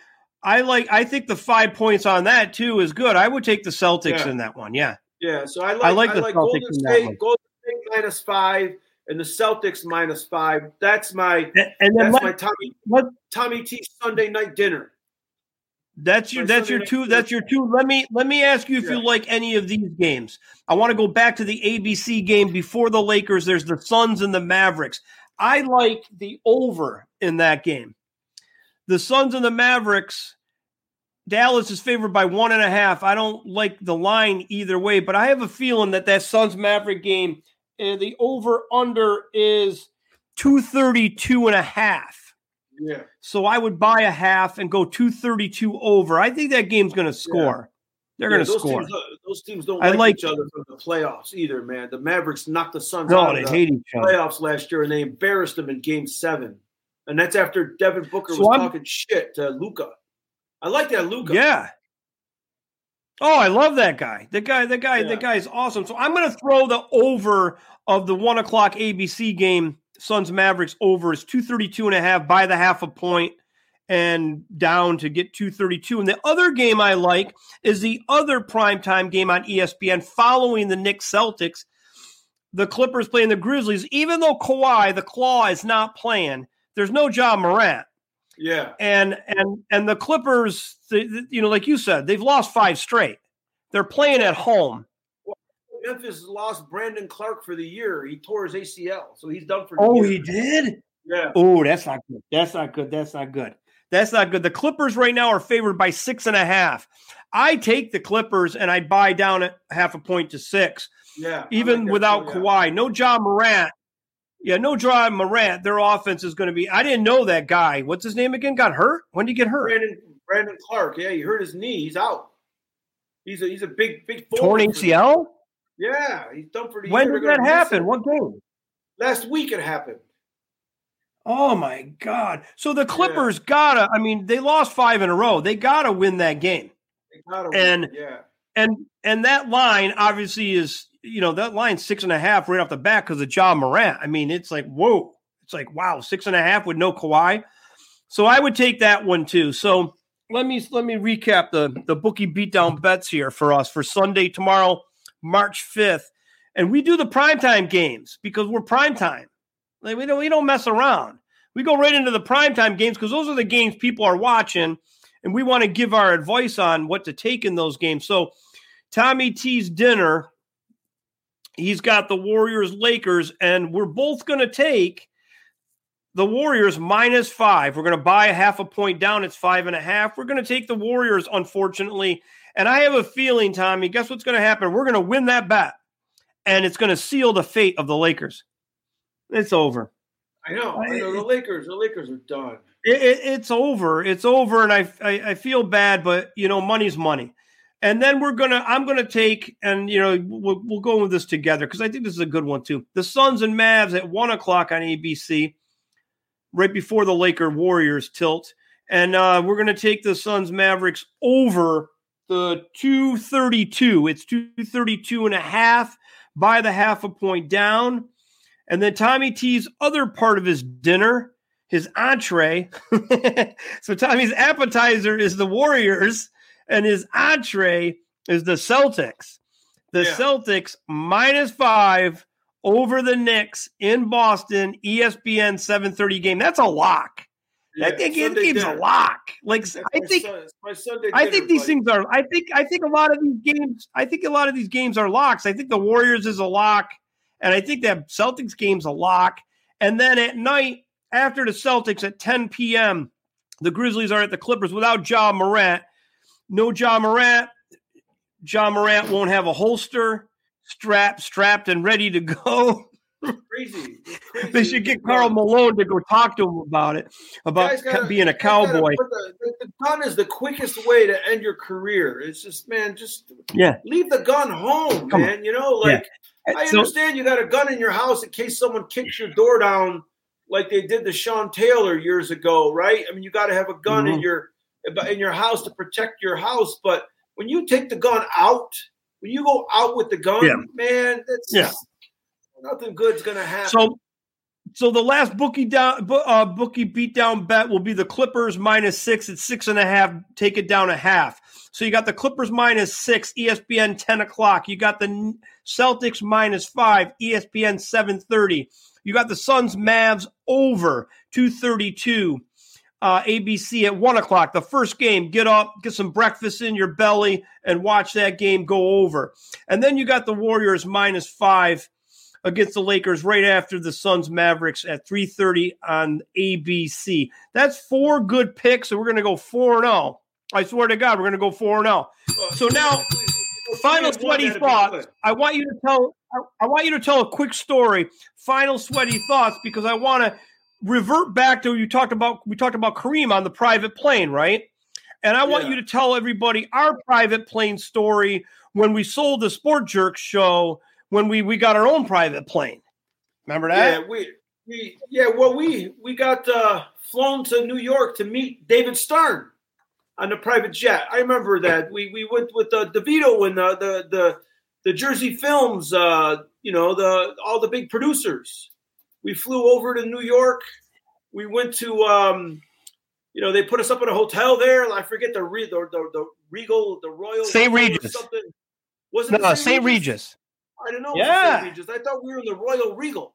I think the 5 points on that too is good. I would take the Celtics in that one. Yeah. Yeah. So I like Golden State. Golden State minus 5. And the Celtics minus 5. That's my Tommy T Sunday night dinner. That's your two. Let me ask you if you like any of these games. I want to go back to the ABC game before the Lakers. There's the Suns and the Mavericks. I like the over in that game. The Suns and the Mavericks. Dallas is favored by 1.5. I don't like the line either way, but I have a feeling that Suns-Maverick game. The over-under is 232.5. Yeah. So I would buy a half and go 232 over. I think that game's going to score. Yeah. They're going to score. Those teams don't like each other from the playoffs either, man. The Mavericks knocked the Suns out of the playoffs last year, and they embarrassed them in Game 7. And that's after Devin Booker was talking shit to Luka. I like that Luka. Yeah. Oh, I love that guy. That guy is awesome. So I'm going to throw the over of the 1:00 ABC game. Suns Mavericks over is 232.5 by the half a point and down to get 232. And the other game I like is the other primetime game on ESPN following the Knicks Celtics. The Clippers playing the Grizzlies. Even though Kawhi, the Claw, is not playing, there's no Ja Morant. Yeah. And the Clippers, like you said, they've lost 5 straight. They're playing at home. Well, Memphis lost Brandon Clark for the year. He tore his ACL, so he's done for the year. Oh, he did? Yeah. Oh, that's not good. That's not good. The Clippers right now are favored by 6.5. I take the Clippers, and I buy down at half a point to 6. Yeah. Even without Kawhi. No Ja Morant. Yeah, no Ja Morant. Their offense is going to be – I didn't know that guy. What's his name again? Got hurt? When did he get hurt? Brandon Clark. Yeah, he hurt his knee. He's out. He's a big – torn ACL? Yeah, he's done for the year. When did that happen? What game? Last week it happened. Oh, my God. So the Clippers got to – I mean, they lost 5 in a row. They got to win that game. They got to win, And that line obviously is – that line's 6.5 right off the bat because of Ja Morant. I mean, it's like, whoa. It's like, wow, 6.5 with no Kawhi. So I would take that one too. So let me recap the bookie beatdown bets here for us for Sunday, tomorrow, March 5th. And we do the primetime games because we're primetime. Like, we don't mess around. We go right into the primetime games because those are the games people are watching, and we want to give our advice on what to take in those games. So Tommy T's dinner. He's got the Warriors, Lakers, and we're both going to take the Warriors -5. We're going to buy a half a point down. It's 5.5. We're going to take the Warriors, unfortunately. And I have a feeling, Tommy, guess what's going to happen? We're going to win that bet, and it's going to seal the fate of the Lakers. It's over. I know. The Lakers are done. It's over, and I feel bad, but, you know, money's money. And then I'm going to take, and, you know, we'll go with this together because I think this is a good one, too. The Suns and Mavs at 1 o'clock on ABC, right before the Laker-Warriors tilt. And we're going to take the Suns-Mavericks over the 232. It's 232.5, by the half a point down. And then Tommy T's other part of his dinner, his entree. So Tommy's appetizer is the Warriors. And his entree is the Celtics. Celtics -5 over the Knicks in Boston, ESPN 7:30 game. That's a lock. Yeah, that game's a lock. Like I think a lot of these games are locks. I think the Warriors is a lock, and I think that Celtics game's a lock. And then at night after the Celtics at 10 p.m., the Grizzlies are at the Clippers without Ja Morant. No Ja Morant. Ja Morant won't have a holster, strapped and ready to go. Crazy. They should get Carl Malone to go talk to him about it, being a cowboy. The gun is the quickest way to end your career. It's just, man, leave the gun home, man. You know, like, yeah. I understand you got a gun in your house in case someone kicks your door down like they did to Sean Taylor years ago, right? I mean, you got to have a gun in your house to protect your house, but when you take the gun out, when you go out with the gun, man, that's nothing good's gonna happen. So the last bookie beatdown bet will be the Clippers -6. It's 6.5. Take it down a half. So you got the Clippers -6, ESPN 10 o'clock. You got the Celtics -5, ESPN 7:30. You got the Suns Mavs over 232. ABC at 1 o'clock, the first game. Get up, get some breakfast in your belly, and watch that game go over. And then you got the Warriors -5 against the Lakers right after the Suns Mavericks at 3:30 on ABC. That's four good picks, and we're going to go 4-0. I swear to God, we're going to go 4-0 So now, final sweaty thoughts. I want you to tell a quick story. Final sweaty thoughts, because I want to revert back to what we talked about Kareem on the private plane, right? And I want you to tell everybody our private plane story when we sold the Sport Jerks show, when we got our own private plane. Remember that? Yeah, we got flown to New York to meet David Stern on the private jet. I remember that. We went with DeVito and the Jersey Films, all the big producers. We flew over to New York. We went to, they put us up in a hotel there. I forget the Regal, the Royal. St. Regis. Wasn't it St. Regis? I don't know. Yeah. St. Regis. I thought we were in the Royal Regal.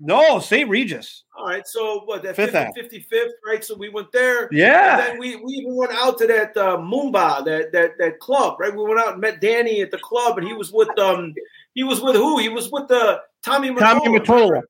No, St. Regis. All right. So, what, that 55th, right? So we went there. Yeah. And then we even went out to that Moomba, that club, right? We went out and met Danny at the club, and he was with who? He was with the Tommy Mottola.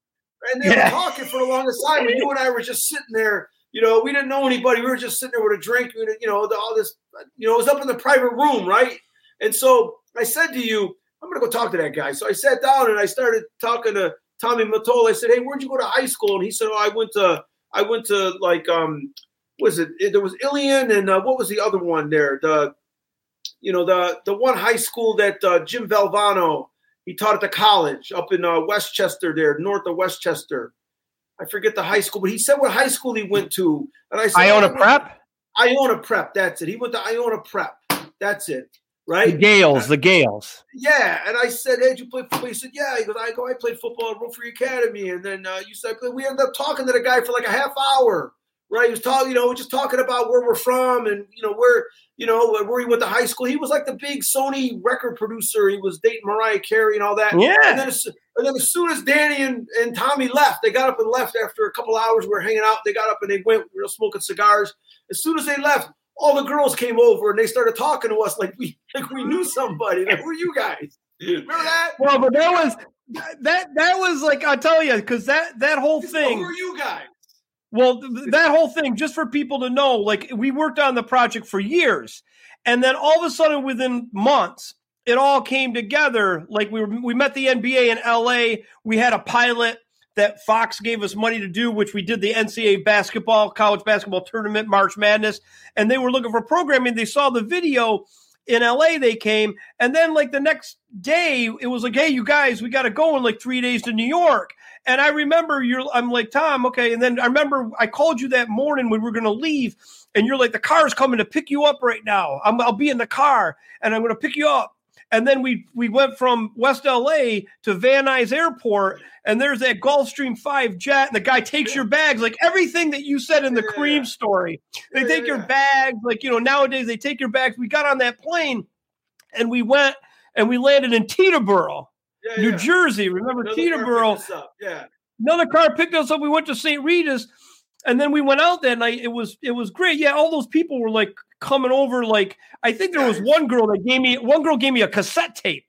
And they were talking for the longest time. And you and I were just sitting there. You know, we didn't know anybody. We were just sitting there with a drink. You know, all this. You know, it was up in the private room, right? And so I said to you, I'm going to go talk to that guy. So I sat down and I started talking to Tommy Mottola. I said, "Hey, where'd you go to high school?" And he said, "Oh, I went to like, there was Ilion and what was the other one there? The one high school that Jim Valvano." He taught at the college up in Westchester there, north of Westchester. I forget the high school, but he said what high school he went to. And I said, Iona Prep, that's it. He went to Iona Prep. That's it, right? The Gales. Yeah, and I said, "Hey, did you play football?" He said, "Yeah." He goes, I played football at Roofree Academy. And then you said, we ended up talking to the guy for like a half hour, right? He was talking, just talking about where we're from and, where he went to high school. He was like the big Sony record producer. He was dating Mariah Carey and all that. Yeah. And then as soon as Danny and Tommy left, they got up and left after a couple hours. We were hanging out. They got up and they went, smoking cigars. As soon as they left, all the girls came over and they started talking to us like we knew somebody. Like, who are you guys? Remember that? Well, but that was like, I tell you, because that whole thing. Who are you guys? Well, that whole thing, just for people to know, like, we worked on the project for years, and then all of a sudden, within months, it all came together. Like, we met the NBA in LA. We had a pilot that Fox gave us money to do, which we did the NCAA college basketball tournament, March Madness, and they were looking for programming. They saw the video in LA, they came, and then like the next day, it was like, hey, you guys, we got to go in like 3 days to New York. And I remember I'm like, Tom, okay. And then I remember I called you that morning when we were going to leave, and you're like, the car's coming to pick you up right now. I'll be in the car, and I'm going to pick you up. And then we went from West LA to Van Nuys Airport, and there's that Gulfstream 5 jet, and the guy takes your bags, like everything that you said in the Kareem story. They take your bags, like, you know, nowadays they take your bags. We got on that plane, and we went and we landed in Teterboro, New Jersey. Remember Teterboro? Another car picked us up. We went to St. Rita's, and then we went out that night. It was great. Yeah, all those people were like coming over. Like, I think there was one girl gave me a cassette tape.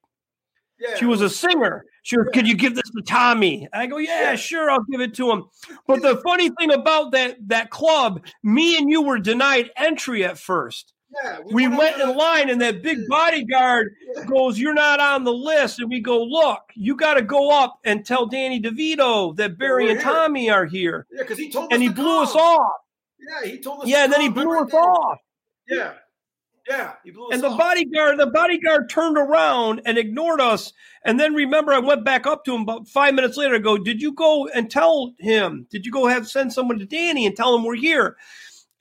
Yeah. She was a singer. She was, could you give this to Tommy? I go, yeah, sure, I'll give it to him. But the funny thing about that club, me and you were denied entry at first. Yeah, we went in line, and that big bodyguard goes, you're not on the list. And we go, look, you got to go up and tell Danny DeVito that Barry and Tommy are here. Yeah, because he told us. And he blew us off. Yeah, he told us. Yeah, and then he blew us off. Yeah. Yeah. He blew us off. And the bodyguard turned around and ignored us. And then remember, I went back up to him about 5 minutes later. I go, did you go and tell him? Did you go send someone to Danny and tell him we're here?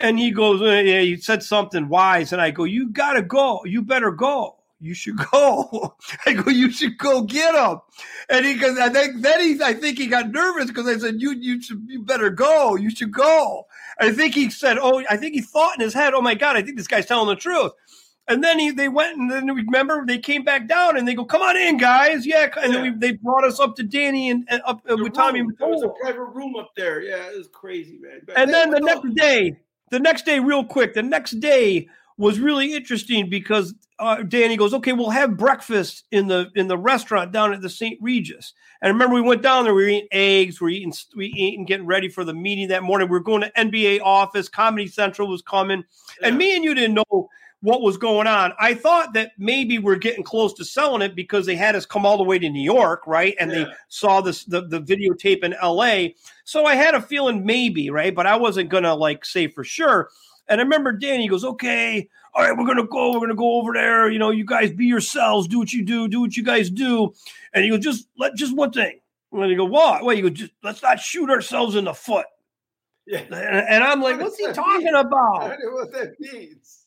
And he goes, yeah, you said something wise. And I go, you got to go. You better go. You should go. I go, you should go get him. And he goes, I think he got nervous because I said, you better go. You should go. I think he said, I think he thought in his head, oh, my God, I think this guy's telling the truth. And then they went, and then remember, they came back down, and they go, come on in, guys. Yeah. And then they brought us up to Danny and up with room. Tommy. There was a private room up there. Yeah, it was crazy, man. But and then the next day, real quick, the next day was really interesting because Danny goes, okay, we'll have breakfast in the restaurant down at the St. Regis. And I remember we went down there, we were eating eggs, we were eating, getting ready for the meeting that morning. We were going to NBA office, Comedy Central was coming, and me and you didn't know what was going on. I thought that maybe we're getting close to selling it because they had us come all the way to New York, right? And they saw this the videotape in LA. So I had a feeling maybe, right? But I wasn't gonna like say for sure. And I remember Danny goes, okay, all right, we're going to go over there. You know, you guys be yourselves, do what you do, do what you guys do. And he goes, just one thing. And he goes, what? Well, you go, let's not shoot ourselves in the foot. Yeah. And I'm like, what's he talking about? I don't know what that means.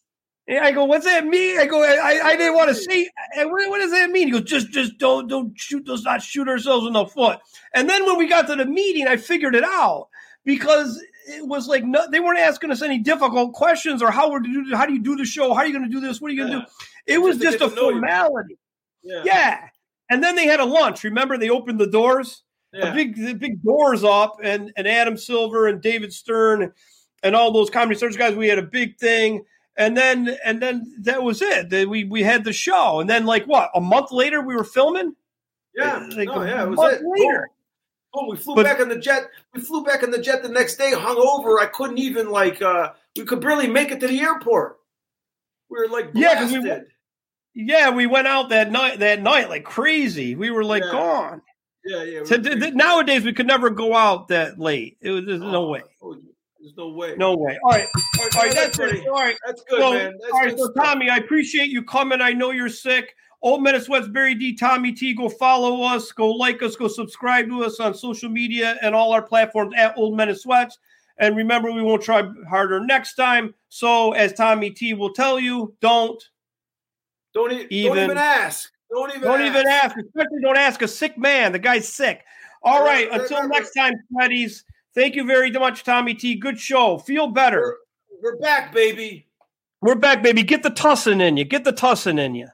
And I go, what's that mean? I go, I didn't want to see. What does that mean? He goes, just don't shoot. Let's not shoot ourselves in the foot. And then when we got to the meeting, I figured it out because it was like they weren't asking us any difficult questions or how do you do the show? How are you going to do this? What are you going to do? It was just a formality. Yeah. And then they had a lunch. Remember, they opened the doors, the big doors up, and Adam Silver and David Stern and all those Comedy Central guys. We had a big thing. And then that was it. We had the show. And then like what? A month later we were filming? Yeah. It was a month later. Oh, we flew back on the jet the next day, hungover. I couldn't even we could barely make it to the airport. We were like blasted. We went out that night like crazy. We were like gone. Yeah. So nowadays we could never go out that late. It was no way. There's no way. All right. That's it. All right. That's good, man. So Tommy, I appreciate you coming. I know you're sick. Old Men of Sweats, Barry D, Tommy T. Go follow us. Go like us. Go subscribe to us on social media and all our platforms at Old Men of Sweats. And remember, we won't try harder next time. So as Tommy T will tell you, don't even ask. Don't even ask. Especially don't ask a sick man. The guy's sick. All right. Until next time, Sweaties. Thank you very much, Tommy T. Good show. Feel better. We're back, baby. Get the tussin' in you.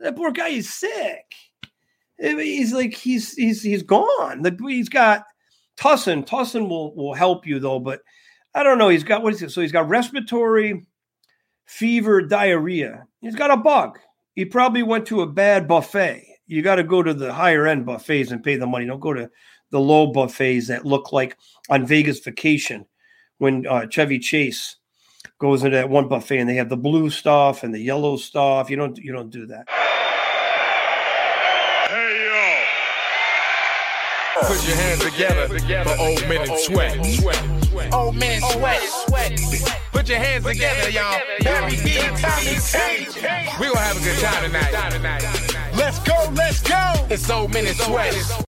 That poor guy is sick. He's like, he's gone. Like, he's got tussin'. Tussin' will help you, though. But I don't know. He's got, what is it? So he's got respiratory fever, diarrhea. He's got a bug. He probably went to a bad buffet. You got to go to the higher end buffets and pay the money. Don't go to the low buffets that look like on Vegas Vacation when Chevy Chase goes into that one buffet and they have the blue stuff and the yellow stuff. You don't do that. Put your hands together for old men and sweat. Old men and sweat. Put your hands together, y'all. Barry D, Tommy T. We're going to have a good time tonight. Let's go, let's go. It's old men and sweat.